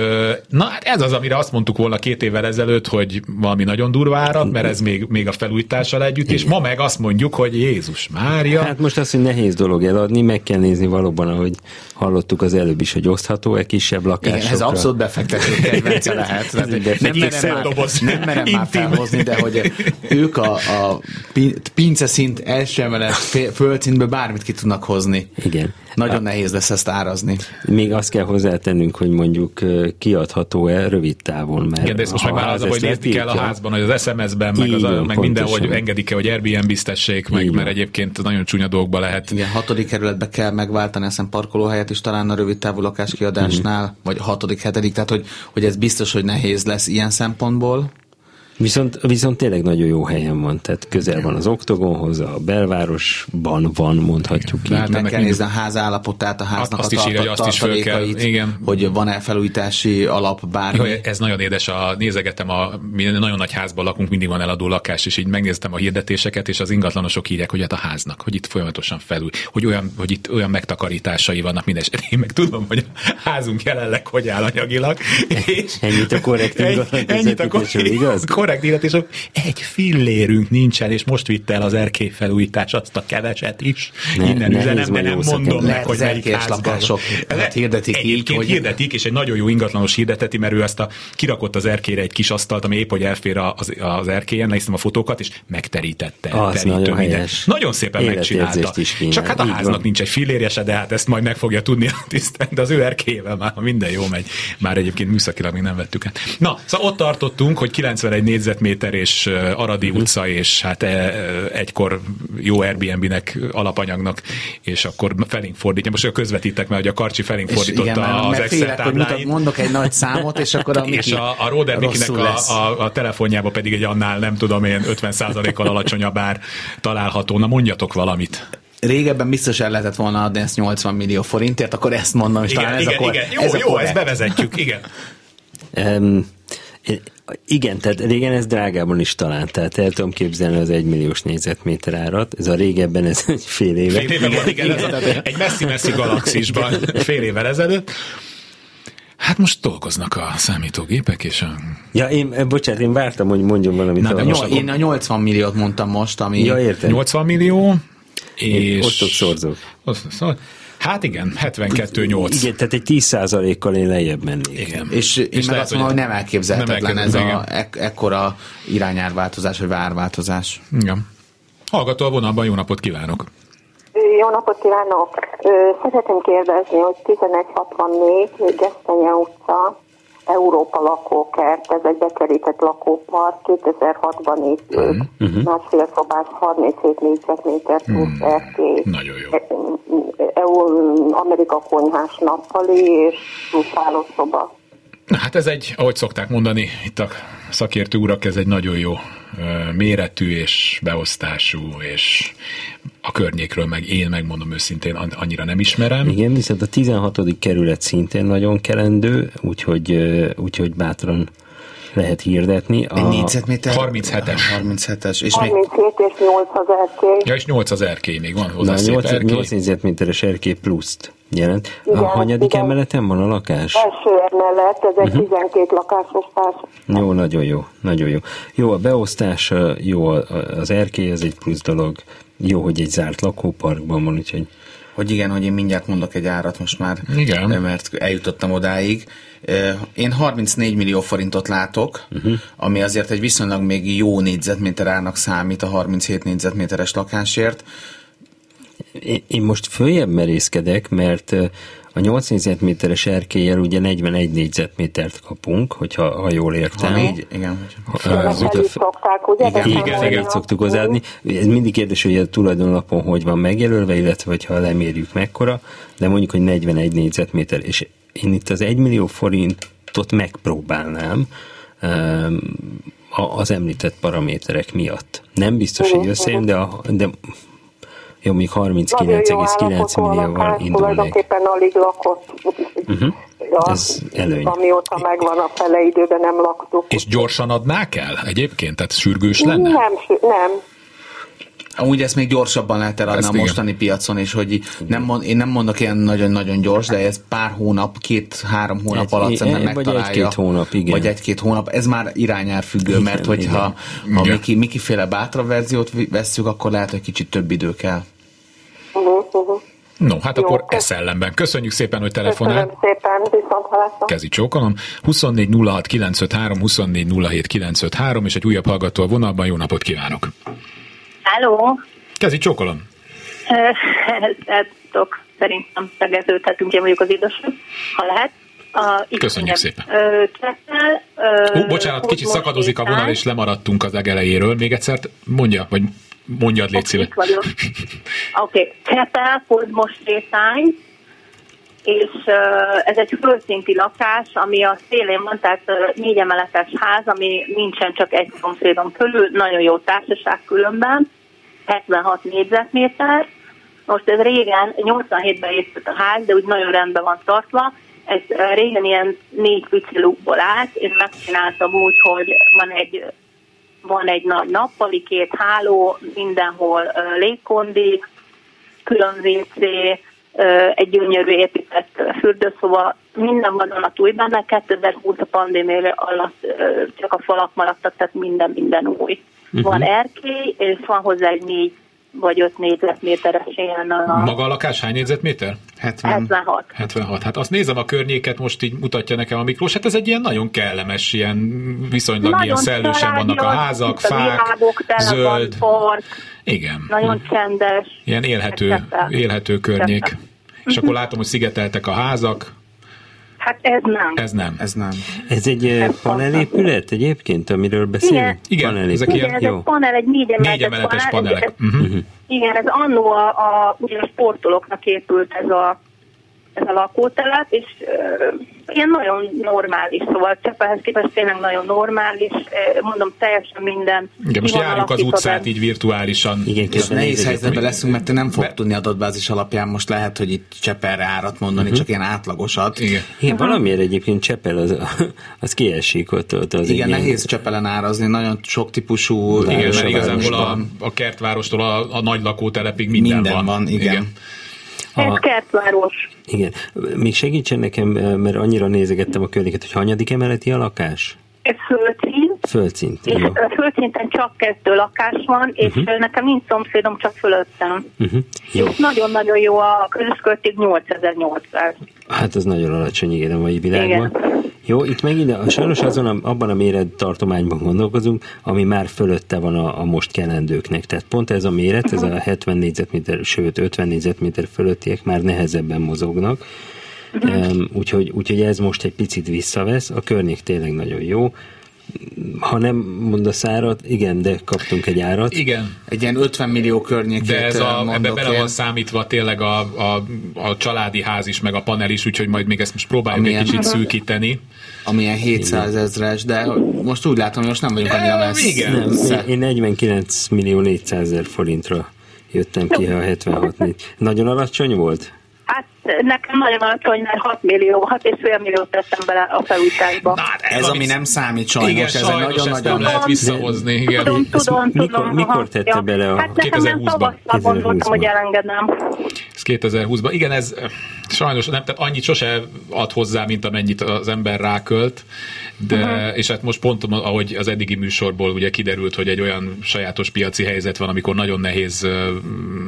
na hát ez az, amire azt mondtuk volna két évvel ezelőtt, hogy valami nagyon durva árat, mert ez még, még a felújítással együtt, igen. És ma meg azt mondjuk, hogy Jézus Mária. Hát most azt, hogy nehéz dolog eladni, meg kell nézni valóban, ahogy hallottuk az előbb is, hogy osztható-e kisebb lakásokra. Igen, ez abszolút befektető kedvence lehet. lehet nem merem már, nem merem már felhozni, de hogy ők a, a pince szint első emelet földszintből bármit ki tudnak hozni. Igen. Nagyon a... nehéz lesz ezt árazni. Még azt kell hozzátennünk, hogy mondjuk kiadható-e rövid távon. Mert igen, de ezt most meg már az, hogy nézni kell a házban, hogy az es em es-ben, meg, az, van, meg minden, hogy engedik-e, hogy Airbnb-ztessék, meg, mert van. Egyébként nagyon csúnya dolgokba lehet. Igen, hatodik kerületbe kell megváltani, aztán parkolóhelyet is talán a rövid távú lakáskiadásnál, mm. vagy hatodik, hetedik, tehát hogy, hogy ez biztos, hogy nehéz lesz ilyen szempontból. Viszont, viszont tényleg nagyon jó helyen van, tehát közel van az Oktogonhoz, a belvárosban van, mondhatjuk igen, így. Meg kell nézni a ház állapotát, a háznak azt, azt a tartalékait, azt is föl kell, igen. Hogy van-e felújítási alap bármi. Jó, ez nagyon édes, a, nézegetem, a, mi nagyon nagy házban lakunk, mindig van eladó lakás, és így megnéztem a hirdetéseket, és az ingatlanosok írják, hogy hát a háznak, hogy itt folyamatosan felül, hogy olyan, hogy itt olyan megtakarításai vannak minden esetben. Én meg tudom, hogy a házunk jelenleg hogy áll anyagilag. És ennyit a korrekt ingatlan, ennyit a korrekt, korrekt illetésok, egy fillérünk nincsen, és most vitte el az erkély felújítás azt a keveset is. Ne, innen üzenem, de nem mondom meg, hogy melyik házgázok. Hát hirdetik így, hogy... hirdetik, és egy nagyon jó ingatlanos hirdeteti, mert ő ezt a, kirakott az erkélyre egy kis asztalt, ami épp, hogy elfér az, az erkélyen, néztem a fotókat, és megterítette. Az nagyon helyes. Nagyon szépen megcsinálta. Csak hát a háznak nincs egy fillérjese, de hát ezt majd meg fogja tudni a tisztelt, de az ő erkélyével már minden jó megy. Már egyébként műszakilag még nem vettük át. Na, szóval ott tartottunk, hogy kilencvenegy négyzetméter és Aradi uh-huh. utca, és hát egykor jó Airbnb-nek, alapanyagnak, és akkor felénk fordítja. Most közvetítek, mert hogy a Karcsi felénk fordította igen, az Excel tábláit. Mondok egy nagy számot, és akkor a Miki és a, a Róder Mikinek a, a, a telefonjába pedig egy annál, nem tudom én, ötven százalékkal alacsonyabb ár található. Na, mondjatok valamit. Régebben biztos el lehetett volna adni ezt nyolcvan millió forintért, akkor ezt mondom, és igen, talán igen, ez akkor... Igen. Jó, ez jó, akkor ezt bevezetjük, igen. um, igen, tehát régen ez drágában is talán, tehát el tudom képzelni az egymilliós négyzetméter árat, ez a régebben ez egy fél éve. Fél éve volt, igen, igen. Egy messzi-messzi galaxisban fél évvel ezelőtt. Hát most dolgoznak a számítógépek, és a... Ja, én, bocsánat, én vártam, hogy mondjon valamit. Na, nyol, én a nyolcvan milliót mondtam most, ami... Ja, értem. nyolcvan millió, és... Osztok, szorzok. Osztok, szorzok. Hát igen, hetvenkettő nyolc. Igen, tehát egy tíz százalékkal én lejjebb mennék. Igen. És, és én meg azt mondom, hogy nem elképzelhetetlen nem ez a, ek, ekkora irányárváltozás, vagy várváltozás. Igen. Hallgató a vonalban, jó napot kívánok! Jó napot kívánok! Szeretném kérdezni, hogy tizenegy hatvannégy Gesztenye utca, Európa lakókert, ez egy bekerített lakópark, kétezer-hatban épült, mm-hmm. másfél szobás, harminchét négyzetméter plusz erkély. Nagyon jó. Amerika konyhás nappali és plusz hálószoba. Hát ez egy, ahogy szokták mondani itt a szakértő urak, ez egy nagyon jó méretű és beosztású, és a környékről meg én megmondom őszintén, annyira nem ismerem. Igen, viszont a tizenhatodik kerület szintén nagyon kelendő, úgyhogy, úgyhogy bátran lehet hirdetni. A négyzetméter? harminchétes. harminchétes. És harminchét és nyolc az erkély. Ja, és nyolc az erkély, még van hozzá. Na, szép nyolc, erkély. nyolc négyzetméteres erkély pluszt jelent. Igen, a hanyadik igen. emeleten van a lakás? Első emelet, ez egy uh-huh. tizenkét lakásos társaság. Jó, nagyon jó, nagyon jó. Jó a beosztás, jó az erkély, ez egy plusz dolog. Jó, hogy egy zárt lakóparkban van, úgyhogy... Hogy igen, hogy én mindjárt mondok egy árat most már, igen. mert eljutottam odáig. Én harmincnégy millió forintot látok, uh-huh. ami azért egy viszonylag még jó négyzetméter árnak számít a harminchét négyzetméteres lakásért. Én most följebb merészkedek, mert a nyolc négyzetméteres erkéllyel ugye negyvenegy négyzetmétert kapunk, hogyha, ha jól értem. Ha így, igen. Így szokták, ugye? Igen, igen, igen. szoktuk hozzáadni. Ez mindig kérdés, hogy a tulajdonlapon hogy van megjelölve, illetve ha lemérjük mekkora, de mondjuk, hogy negyvenegy négyzetméter. És én itt az egy millió forintot megpróbálnám az említett paraméterek miatt. Nem biztos, hogy összejön, de... A, de jó, még harminckilenc egész kilenc millióval indulnék. Éppen alig lakott. Uh-huh. Ja, ez előny. Amióta megvan a fele időben nem laktuk. És gyorsan adnák el egyébként? Tehát sürgős lenne? Nem, nem. Amúgy ezt még gyorsabban lehet eladni a mostani piacon, és hogy nem mond, én nem mondok ilyen nagyon-nagyon gyors, de ez pár hónap, két-három hónap egy, alatt szerintem megtalálja. Vagy egy-két hónap, igen. Vagy egy-két hónap. Ez már irányár függő, igen, mert hogyha igen. a Miki, Miki-féle bátra verziót vesszük, akkor lehet, hogy kicsit több idő kell. No, hát jó, akkor köszön. Ez ellenben. Köszönjük szépen, hogy telefonál. Köszönöm szépen, viszont halásza. Kezi csókolom. huszonnégy nulla hat kilencszázötvenhárom, huszonnégy nulla hét kilencszázötvenhárom, és egy újabb hallgató a vonalban. Jó napot kívánok! Halló! Kezi csókolom! Eltok, szerintem tegeződhetünk, én mondjuk az idősebb, ha lehet. A, köszönjük szépen! Cseszel, ö, Hú, bocsánat, kicsit szakadozik a vonal, és lemaradtunk az legelejéről. Még egyszer mondja, vagy... Mondjad, légy szíves. Oké, okay. Csepel, Koldmos sétány, és uh, ez egy földszinti lakás, ami a szélén van, tehát uh, négy emeletes ház, ami nincsen csak egy szomszédon körül, nagyon jó társaság különben, hetvenhat négyzetméter. Most ez régen, nyolcvanhétben épült a ház, de úgy nagyon rendben van tartva. Ez uh, régen ilyen négy pici lukból állt, én megcsináltam úgy, hogy van egy... Van egy nagy nappali, két háló, mindenhol uh, légkondi, külön vé cé, egy gyönyörű épített fürdőszoba, minden van annak új benne, kétezer-húsz a pandémia alatt csak a falak maradtak, tehát minden, minden új. Uh-huh. Van erkély, és van hozzá egy négy vagy öt négyzetméteres ilyen. A... Maga a lakás hány négyzetméter? hetven... hetvenhat. hetvenhat. Hát azt nézem a környéket, most így mutatja nekem a Miklós, hát ez egy ilyen nagyon kellemes, ilyen viszonylag nagyon ilyen szellősen vannak a házak, fák, zöld. Park, igen. Nagyon csendes. Ilyen élhető, élhető környék. Csepe. És akkor látom, hogy szigeteltek a házak. Hát ez nem. Ez nem. Ez nem. Ez egy ez panelépület egyébként, amiről beszélünk? Igen, igen ezek igen, ilyen... ez egy panel, egy négy emeletes, négy emeletes panel. panelek. Ez, uh-huh. Igen, ez annó a, a, a sportolóknak épült ez a, ez a lakótelep, és e, ilyen nagyon normális, szóval Csepelhez képest tényleg nagyon normális, e, mondom, teljesen minden. Igen, most járjuk az utcát így virtuálisan. Igen, nehéz helyzetben leszünk, mert te nem fog tudni adatbázis alapján, most lehet, hogy itt Csepelre árat mondani, uh-huh. csak ilyen átlagosat. Igen, igen uh-huh. valamiért egyébként Csepel az, az kiesik ott. ott az igen, nehéz Csepelen árazni, nagyon sok típusú. Igen, mert igazából a, a kertvárostól a, a nagy lakótelepig minden, minden van. van. Igen. igen. A... Ez kertváros. Igen. Még segítsen nekem, mert annyira nézegettem a környéket, hogy hanyadik emeleti a lakás? Ez földszint. Földszint. És földszinten csak kettő lakás van, és uh-huh. nekem nincs szomszédom, csak fölöttem. Uh-huh. Jó. És nagyon-nagyon jó a közösköltség, nyolcezer-nyolcszáz. Hát az nagyon alacsony, igen, a mai világban. Igen. Jó, itt megint sajnos azon a, abban a mérettartományban gondolkozunk, ami már fölötte van a, a most kelendőknek. Tehát pont ez a méret, ez a hetven négyzetméter, sőt ötven négyzetméter fölöttiek már nehezebben mozognak. Um, úgyhogy, úgyhogy ez most egy picit visszavesz, a környék tényleg nagyon jó. Ha nem mondasz árat, igen, de kaptunk egy árat. Igen. Egy ilyen ötven millió környékét de ez a, mondok. De ebbe bele van számítva tényleg a, a, a családi ház is, meg a panel is, úgyhogy majd még ezt most próbáljuk amilyen, egy kicsit szűkíteni. Amilyen hétszázezres, de most úgy látom, hogy most nem vagyunk annyira messze. Én negyvenkilenc millió négyszázezer forintra jöttem ki, ha hetvenhat négy. Nagyon alacsony volt? Hát nekem nagyon alacsony, mert hat millió, hat és fél milliót tettem bele a felújításba. Ez, ez, ami nem számít sajnos, igen, ez sajnos nagyon ezt nagyon lehet visszahozni. Igen. Tudom, tudom, mikor, tudom. Mikor tette ja. bele a... Hát nekem nem tavasszal gondoltam, hogy elengednem. Ez kétezer-húszban. Igen, ez sajnos nem, tehát annyit sose ad hozzá, mint amennyit az ember rákölt, de, uh-huh. és hát most pont, ahogy az eddigi műsorból ugye kiderült, hogy egy olyan sajátos piaci helyzet van, amikor nagyon nehéz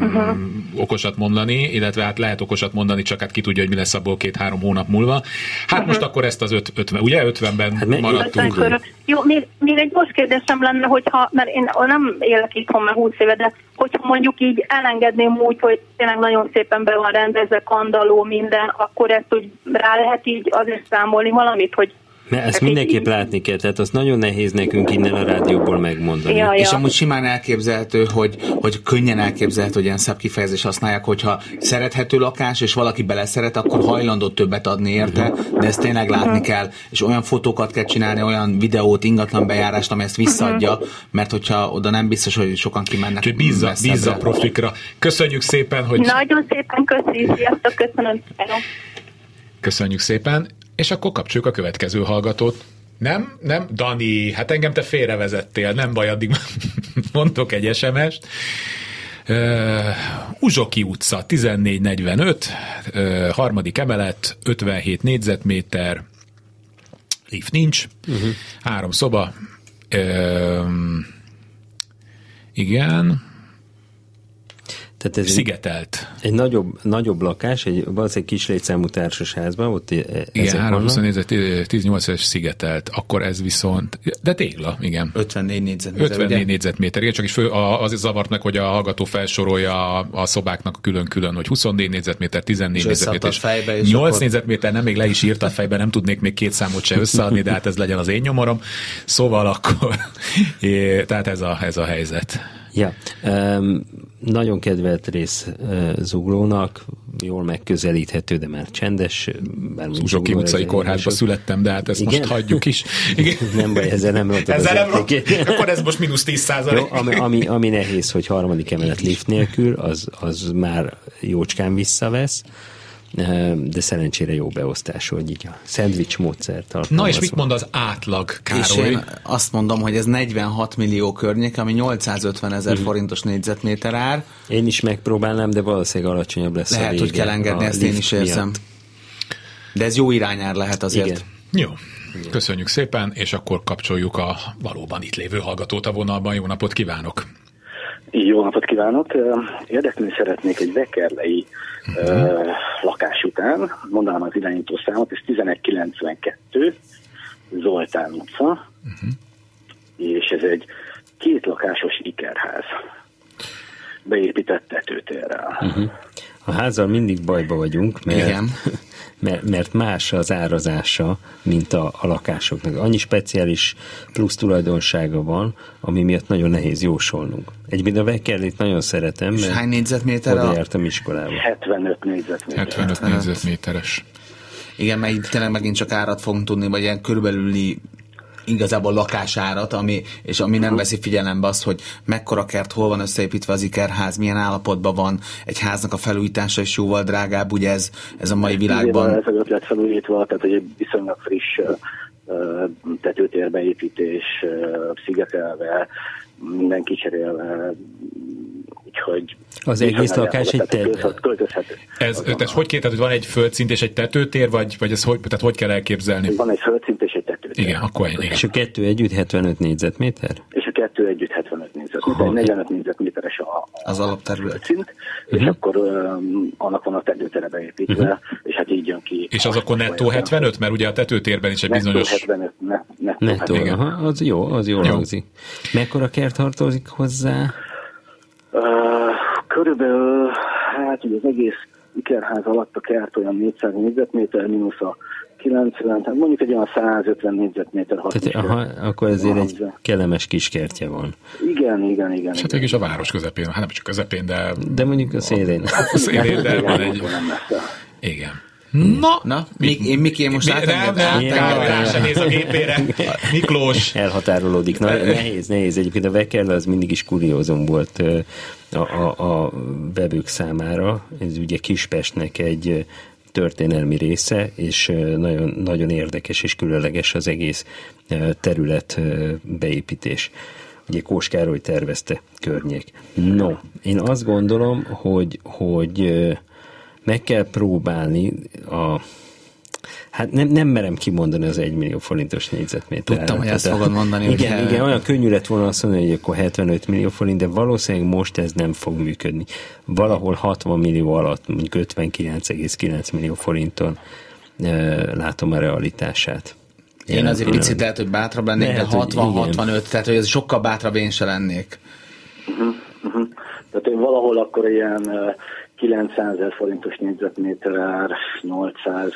uh-huh. okosat mondani, illetve hát lehet okosat mondani, csak hát ki tudja, hogy mi lesz abból két-három hónap múlva. Hát uh-huh. most akkor ezt az öt, ötven, ugye ötvenben hát maradtunk. ötven Jó, még, még egy most kérdésem lenne, hogyha, mert én nem élek itthon már húsz éve, de hogyha mondjuk így elengedném úgy, hogy tényleg nagyon szépen be van rendezve, kandalló, minden, akkor ezt úgy rá lehet így azért számolni valamit, hogy mert ezt mindenképp látni kell, tehát az nagyon nehéz nekünk innen a rádióból megmondani. Ja, ja. És amúgy simán elképzelhető, hogy, hogy könnyen elképzelhető, hogy ilyen szebb kifejezést használják, hogyha szerethető lakás, és valaki beleszeret, akkor hajlandó többet adni érte, de ezt tényleg látni kell, és olyan fotókat kell csinálni, olyan videót, ingatlan bejárást, ami ezt visszaadja, mert hogyha oda nem biztos, hogy sokan kimennek. Úgyhogy bízza, bízza a profikra. Köszönjük szépen, hogy... Nagyon szépen köszönjük, sziasztok, köszönöm. Köszönjük szépen. És akkor kapcsoljuk a következő hallgatót. Nem? Nem? Dani, hát engem te félrevezettél, nem baj, addig mondok egy es em est. Uh, Uzsoki utca, tizennégy negyvenöt, uh, harmadik emelet, ötvenhét négyzetméter, lift nincs, uh-huh. három szoba, uh, igen... Tehát ez szigetelt. Egy, egy nagyobb, nagyobb lakás, egy valószínűleg kis létszámú társasházban, ott ezek igen, háromszázhúsz négyzet, tizennyolc szigetelt, akkor ez viszont, de tégla, igen. ötvennégy négyzetméter. ötvennégy négyzetméter, igen, csak is fő, az zavart meg, hogy a hallgató felsorolja a, a szobáknak külön-külön, hogy huszonnégy négyzetméter, tizennégy négyzetméter, és fejbe, és nyolc akkor... négyzetméter, nem, még le is írta fejbe, nem tudnék még két számot se összeadni, de hát ez legyen az én nyomorom. Szóval akkor, tehát ez a, ez a helyzet. Ja, um, nagyon kedvelt rész uh, Zuglónak, jól megközelíthető, de már csendes. Uzsoki utcai kórházba születtem, de hát ezt igen? most hagyjuk is. Igen. Nem baj, ezzel nem volt az akkor ez most mínusz tíz százalék. Ami, ami, ami nehéz, hogy harmadik emelet lift nélkül, az, az már jócskán visszavesz. de szerencsére jó beosztás, hogy így a szendvics módszert alkalmazva. Na és mit mond az átlag, Károly? És én azt mondom, hogy ez negyvenhat millió környék, ami nyolcszázötven ezer mm. forintos négyzetméter ár. Én is megpróbálnám, de valószínűleg alacsonyabb lesz. Lehet, a vége, hogy kell engedni, ezt én is érzem. Miatt. De ez jó irányár lehet azért. Igen. Jó. Igen. Köszönjük szépen, és akkor kapcsoljuk a valóban itt lévő hallgatót a vonalban. Jó napot kívánok! Jó napot kívánok! Érdeklődni szeretnék egy weckerlei uh-huh. lakás után. Mondanám az irányító számot, ez ezerszázkilencvenkettő Zoltán utca, uh-huh. és ez egy két lakásos ikerház. Beépített tetőtérrel. Uh-huh. A házzal mindig bajba vagyunk, mert... Igen. mert más az árazása, mint a, a lakásoknak. Annyi speciális plusz tulajdonsága van, ami miatt nagyon nehéz jósolnunk. Egyébként a Weckerleit nagyon szeretem, mert hány négyzetméter oda jártam iskolába. hetvenöt négyzetméter. hetvenöt négyzetméteres. Igen, mert itt tényleg megint csak árat fogunk tudni, vagy ilyen körülbelüli igazából lakásárat, ami, és ami nem veszi figyelembe azt, hogy mekkora kert, hol van összeépítve az ikerház, milyen állapotban van, egy háznak a felújítása is jóval drágább, ugye ez, ez a mai világban. Ez az ötlet felújítva, tehát egy viszonylag friss tetőtérbeépítés, szigetelve, minden kicserélve, úgyhogy... Az egész lakás egy tető. Ez, ez hogy kell, tehát van egy földszint és egy tetőtér, vagy, vagy ez hogy, tehát hogy kell elképzelni? Van egy földszint és egy tetőtér. Igen, akkor én, igen. És a kettő együtt hetvenöt négyzetméter? És a kettő együtt hetvenöt négyzetméter, oh, negyvenöt négyzetméteres a, az alapterület szint, és uh-huh. akkor um, annak van a tetőtérre beépítve, uh-huh. és hát így jön ki. És az akkor nettó hetvenöt, mert ugye a tetőtérben is egy nettó bizonyos... hetvenöt, ne, nettó, nettó hetvenöt. Aha, az jó, az jól hangzik. Mekkora kert tartozik hozzá? Uh, körülbelül, hát ugye az egész ikerház alatt a kert olyan négyszáz négyzetméter, mínusz a kilencven, tehát mondjuk egy olyan százötven négyzetméter. Tehát, aha, akkor ezért van, egy kellemes kis kertje van. Igen, igen, igen. És hát mégis a város közepén, hát nem csak közepén, de... De mondjuk a szélén. A szélén, de van egy... Igen. Na, na mik, én Miki, én most átengetem. Nem, nem, rá sem néz a gépére. Miklós. Elhatárolódik. Na, nehéz, nehéz. Egyébként a Weckerle az mindig is kuriózum volt a, a, a vevők számára. Ez ugye Kispestnek egy történelmi része, és nagyon, nagyon érdekes és különleges az egész terület beépítés. Ugye Kós Károly tervezte környék. No, én azt gondolom, hogy, hogy meg kell próbálni a... Hát nem, nem merem kimondani az egymillió forintos négyzetméter. Tudtam, hogy ezt fogod mondani. Igen, hogy igen, olyan könnyű lett volna azt mondani, hogy akkor hetvenöt millió forint, de valószínűleg most ez nem fog működni. Valahol hatvan millió alatt, mondjuk ötvenkilenc egész kilenc millió forinton e, látom a realitását. Én, én azért picit lehet, hogy bátrabb lennék, lehet, de hatvan hatvanöt, tehát hogy ez sokkal bátrabb én se lennék. Uh-huh, uh-huh. Tehát én valahol akkor ilyen... Uh, kilencszázezer forintos négyzetméter ár, nyolcszáz,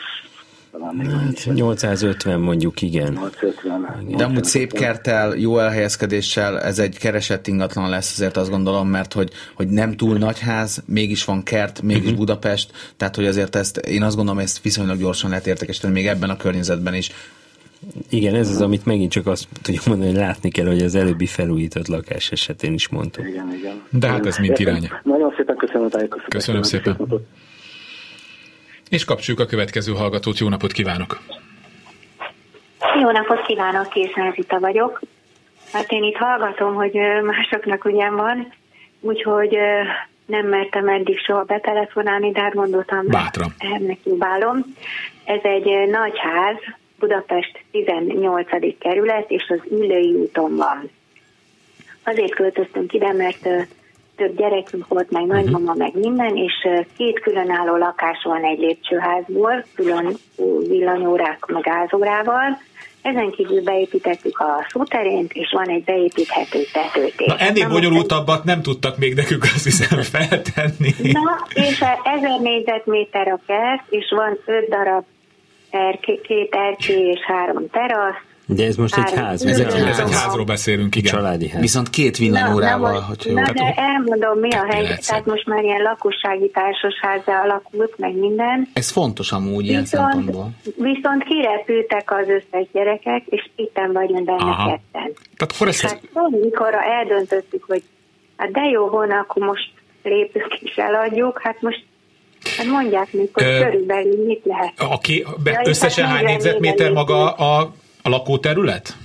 hát, nyolcszázötven mondjuk, igen. nyolcszázötven, de amúgy szép kerttel, jó elhelyezkedéssel ez egy keresett ingatlan lesz, azért azt gondolom, mert hogy, hogy nem túl nagy ház, mégis van kert, mégis uh-huh. Budapest, tehát hogy azért ezt, én azt gondolom, ezt viszonylag gyorsan lehet értékesíteni, még ebben a környezetben is. Igen, ez az, amit megint csak azt tudjuk mondani, hogy látni kell, hogy az előbbi felújított lakás esetén is mondtam. Igen, igen. De hát ez mind irány. Nagyon szépen köszönöm a tájékoztatást. Köszönöm szépen. És kapcsoljuk a következő hallgatót. Jó napot kívánok! Jó napot kívánok, Készen Zita vagyok. Hát én itt hallgatom, hogy másoknak ugyan van, úgyhogy nem mertem eddig soha betelefonálni, de hát gondoltam, bátran. Nekibálom. Ez egy nagy ház, Budapest tizennyolcadik kerület, és az Üllői úton van. Azért költöztünk ide, mert több gyerekünk volt, meg nagymama, meg minden, és két különálló lakás van egy lépcsőházból, külön villanyórák, meg ázórával. Ezen kívül beépítettük a szóterént, és van egy beépíthető tetőtér. Na, ennél bonyolultabbat nem tudtak még nekünk, azt hiszem, feltenni. Na, és ezer négyzetméter a kert, és van öt darab Erké, két erkély és három terasz. De ez most egy ház. Ez egy, ez egy házról beszélünk, igen. Családi ház. Viszont két villanyórával, hogyha jó. Na, de elmondom, mi a helyzet. Tehát most már ilyen lakossági társasházzá alakult, meg minden. Ez fontos amúgy ilyen szempontból. Viszont kirepültek az összes gyerekek, és itten vagyunk benne ketten. Tehát akkor ezt... Hát amikor eldöntöttük, hogy hát de jó, volna, akkor most lépünk és eladjuk, hát most Hát mondják még, hogy Ö, körülbelül mit lehet. Aki, be, összesen hát hány négyzetméter maga a, a lakóterület?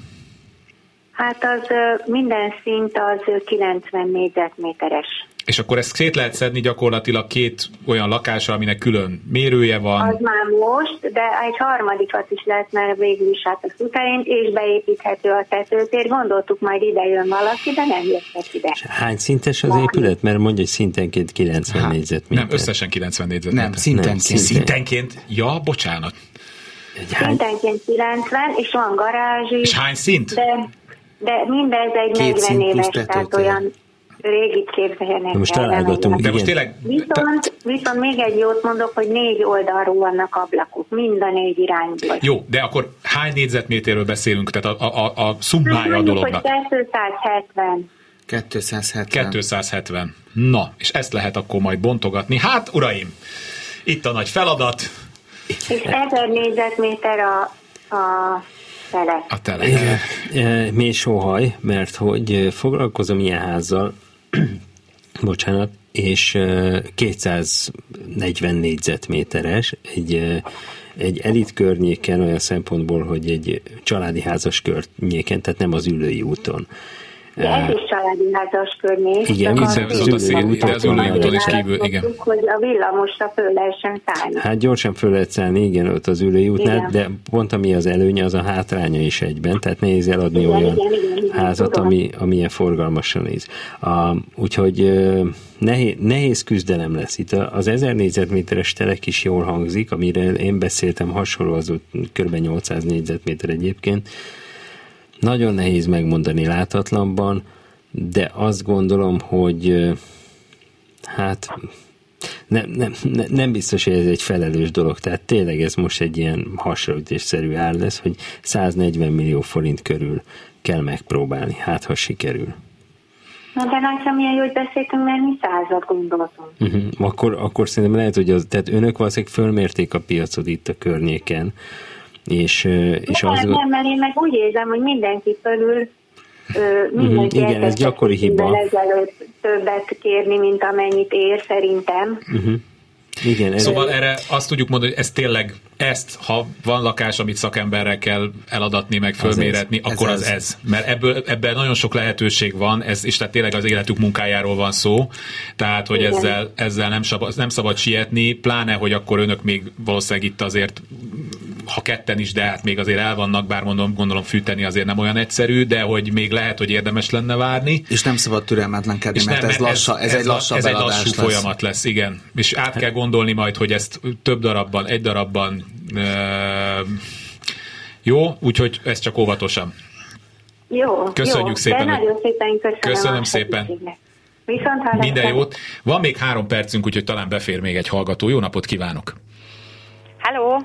Hát az minden szint az kilencven négyzetméteres. És akkor ezt szét lehet szedni gyakorlatilag két olyan lakásra, aminek külön mérője van. Az már most, de egy harmadikat is lehet, mert végül is hát az után, és beépíthető a tetőtér. Gondoltuk, majd ide jön valaki, de nem jöttek ide. Hány szintes az épület? Mert mondja, hogy szintenként kilencven négyzetméter. Nem, összesen kilencven négyzetméter. Nem, szintenként. Nem, szintenként? Ja, bocsánat. Szintenként kilencven, és van garázs is. És hány szint? De, de mindez egy negyven éves, tehát olyan... Régit képzeljenek. Most találgatunk. De most tényleg... Viszont, viszont még egy jót mondok, hogy négy oldalról vannak ablakok, mind a négy irányból. Jó, de akkor hány négyzetméterről beszélünk? Tehát a, a, a, a szummája a dolognak. kétszázhetven. kétszázhetven. kétszázhetven. Na, és ezt lehet akkor majd bontogatni. Hát, uraim, itt a nagy feladat. És ezer négyzetméter a... a A tele. Mély sóhaj, mert hogy foglalkozom ilyen házzal, bocsánat, és kétszáznegyven négyzetméteres, egy, egy elit környéken olyan szempontból, hogy egy családi házas környéken, tehát nem az Ülői úton. De ez is családi házas környék. Igen, az, az, az, az Ülői úton, az Ülői úton is kívül, igen. Hogy a villamosra föl lehessen szállni. Hát gyorsan föl lehet szállni, igen, ott az Ülői útnál, igen. De pont ami az előnye, az a hátránya is egyben, tehát nehéz eladni igen, olyan igen, igen, igen, házat, ami, amilyen forgalmasan néz. A, úgyhogy nehéz, nehéz küzdelem lesz itt. Az ezer négyzetméteres telek is jól hangzik, amire én beszéltem, hasonló az ott kb. nyolcszáz négyzetméter egyébként. Nagyon nehéz megmondani láthatatlanban, de azt gondolom, hogy hát nem, nem, nem biztos, hogy ez egy felelős dolog. Tehát tényleg ez most egy ilyen hasraütésszerű ár lesz, hogy száznegyven millió forint körül kell megpróbálni, hát ha sikerül. Na de nagyra milyen jó, hogy beszéltünk, mert mi százat gondoltunk. Uh-huh. Akkor, akkor szerintem lehet, hogy az, tehát önök valószínűleg fölmérték a piacot itt a környéken, és, és de, az... Nem, mert én meg úgy érzem, hogy mindenki fölül mindenki uh-huh, igen, ez gyakori hiba. Többet kérni, mint amennyit ér, szerintem. Uh-huh. Igen, szóval erre... erre azt tudjuk mondani, hogy ez tényleg ezt, ha van lakás, amit szakemberrel kell eladatni, meg fölméretni, az akkor ez az, az ez. Mert ebből, ebben nagyon sok lehetőség van, ez, és tehát tényleg az életük munkájáról van szó, tehát, hogy igen. ezzel, ezzel nem, szabad, nem szabad sietni, pláne, hogy akkor önök még valószínűleg itt azért ha ketten is, de hát még azért el vannak, bár mondom, gondolom fűteni azért nem olyan egyszerű, de hogy még lehet, hogy érdemes lenne várni. És nem szabad türelmetlenkedni, mert, mert ez, lassa, ez, ez egy lassú ez egy lassú lesz. Folyamat lesz, igen. És át kell gondolni majd, hogy ezt több darabban, egy darabban euh, jó, úgyhogy ez csak óvatosan. Jó, köszönjük jó, szépen. De nagyon szépen köszönöm. Köszönöm szépen. Viszont hallásra. Minden jót. Van még három percünk, úgyhogy talán befér még egy hallgató. Jó napot kívánok! Hello.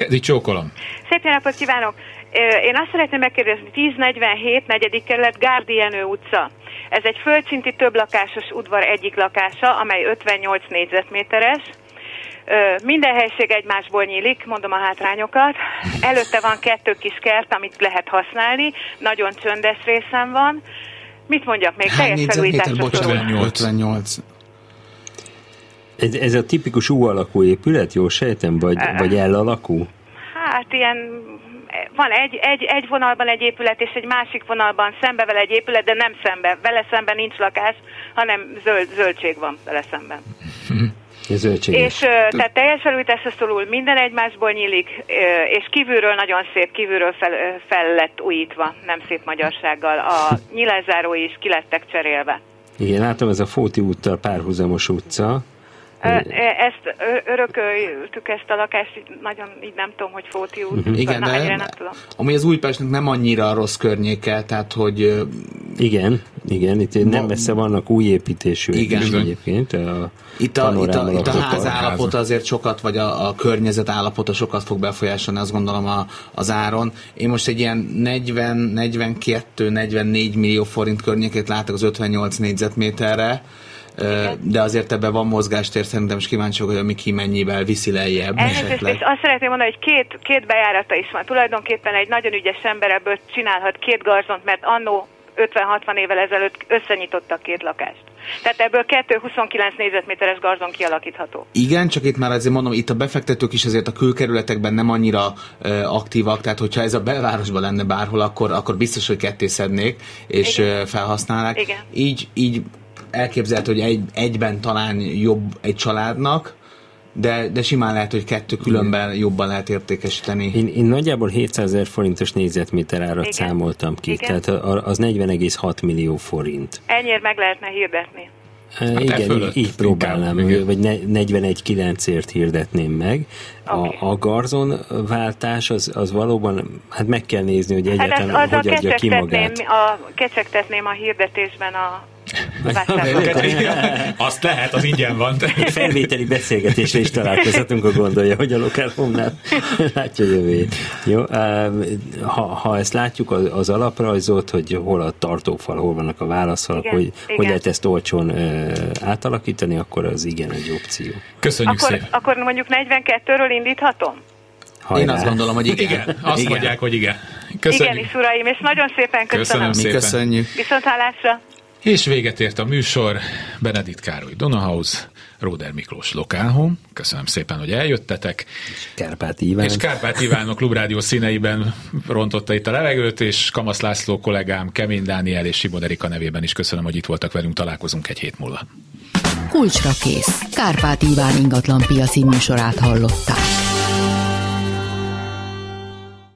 Kezdj csókolom. Szép jó napot kívánok! Én azt szeretném megkérdezni, ezernegyvenhét, negyedik kerület, Gárdi Jenő utca. Ez egy földszinti többlakásos udvar egyik lakása, amely ötvennyolc négyzetméteres. Minden helység egymásból nyílik, mondom a hátrányokat. Előtte van kettő kis kert, amit lehet használni. Nagyon csöndes részen van. Mit mondjak még? Hány négyzetméter? Bocsánat, ötvennyolc. Ez, ez a tipikus U alakú épület, jól sejtem, vagy, vagy L alakú? Hát ilyen, van egy, egy, egy vonalban egy épület, és egy másik vonalban szembe vele egy épület, de nem szembe. Vele szemben nincs lakás, hanem zöld, zöldség van vele szemben. És tehát teljes felújításra szorul, minden egymásból nyílik, és kívülről nagyon szép, kívülről fel, fel lett újítva, nem szép magyarsággal. A nyilázárói is ki lettek cserélve. Igen, látom, ez a Fóti úttal párhuzamos utca. Ezt örököltük, ezt a lakást, nagyon így nem tudom, hogy Fóti út. Igen, na, de nem tudom. Ami az Újpestnek nem annyira rossz környéke, tehát hogy... Igen, igen, itt ma, nem messze vannak új építésű egyébként. A itt, a, itt, a, itt a ház állapota azért sokat, vagy a, a környezet állapota sokat fog befolyásolni, azt gondolom a, az áron. Én most egy ilyen negyven, negyvenkettő, negyvennégy millió forint környékét látok az ötvennyolc négyzetméterre. De azért ebben van mozgástér, szerintem is kíváncsi, hogy ami ki mennyivel viszi lejjebb. Esetleg. És azt szeretném mondani, hogy két, két bejárata is van. Tulajdonképpen egy nagyon ügyes ember ebből csinálhat két garzont, mert annó ötven-hatvan évvel ezelőtt összenyitottak két lakást. Tehát ebből kettő huszonkilenc négyzetméteres garzon kialakítható. Igen, csak itt már azért mondom, itt a befektetők is azért a külkerületekben nem annyira ö, aktívak, tehát hogyha ez a belvárosban lenne bárhol, akkor, akkor biztos, hogy ketté szednék, és igen, felhasználnák. Igen. Így, így elképzelhető, hogy egy, egyben talán jobb egy családnak, de, de simán lehet, hogy kettő különben jobban lehet értékesíteni. Én, én nagyjából hétszázezer forintos négyzetméter árat igen, számoltam ki, igen, tehát az negyven egész hat millió forint. Ennyire meg lehetne hirdetni. Hát igen, így próbálnám, inkább, vagy negyvenegy egész kilencért hirdetném meg. Okay. A, a garzonváltás az, az valóban, hát meg kell nézni, hogy egyáltalán hát hogy adja ki magát. A kecsegtetném a hirdetésben a azt lehet, az ingyen van. Felvételi beszélgetésre is találkozhatunk, ha gondolja, hogy a Lokál Home-nál látja jövőjét. Jó, ha, ha ezt látjuk, az, az alaprajzot, hogy hol a tartófal, hol vannak a válaszfalak, igen, hogy, igen, hogy lehet ezt olcsón ö, átalakítani, akkor az igen egy opció. Köszönjük akkor, szépen. Akkor mondjuk negyvenkettőről indíthatom? Hajrá. Én azt gondolom, hogy igen. Igen, azt igen, mondják, hogy igen. Köszönjük. Igen is, uraim, és nagyon szépen köszönöm. Köszönöm szépen. Köszönjük. Viszont hálásra. És véget ért a műsor. Benedikt Károly, Dunahouse, Róder Miklós, Lokál Home. Köszönöm szépen, hogy eljöttetek. És Kárpát Iván. És Kárpát Iván a Klubrádió színeiben rontotta itt a levegőt, és Kamasz László kollégám, Kemény Dániel és Simon Erika nevében is köszönöm, hogy itt voltak velünk. Találkozunk egy hét múlva. Kulcsra kész. Kárpát Iván ingatlan piaci műsorát hallották.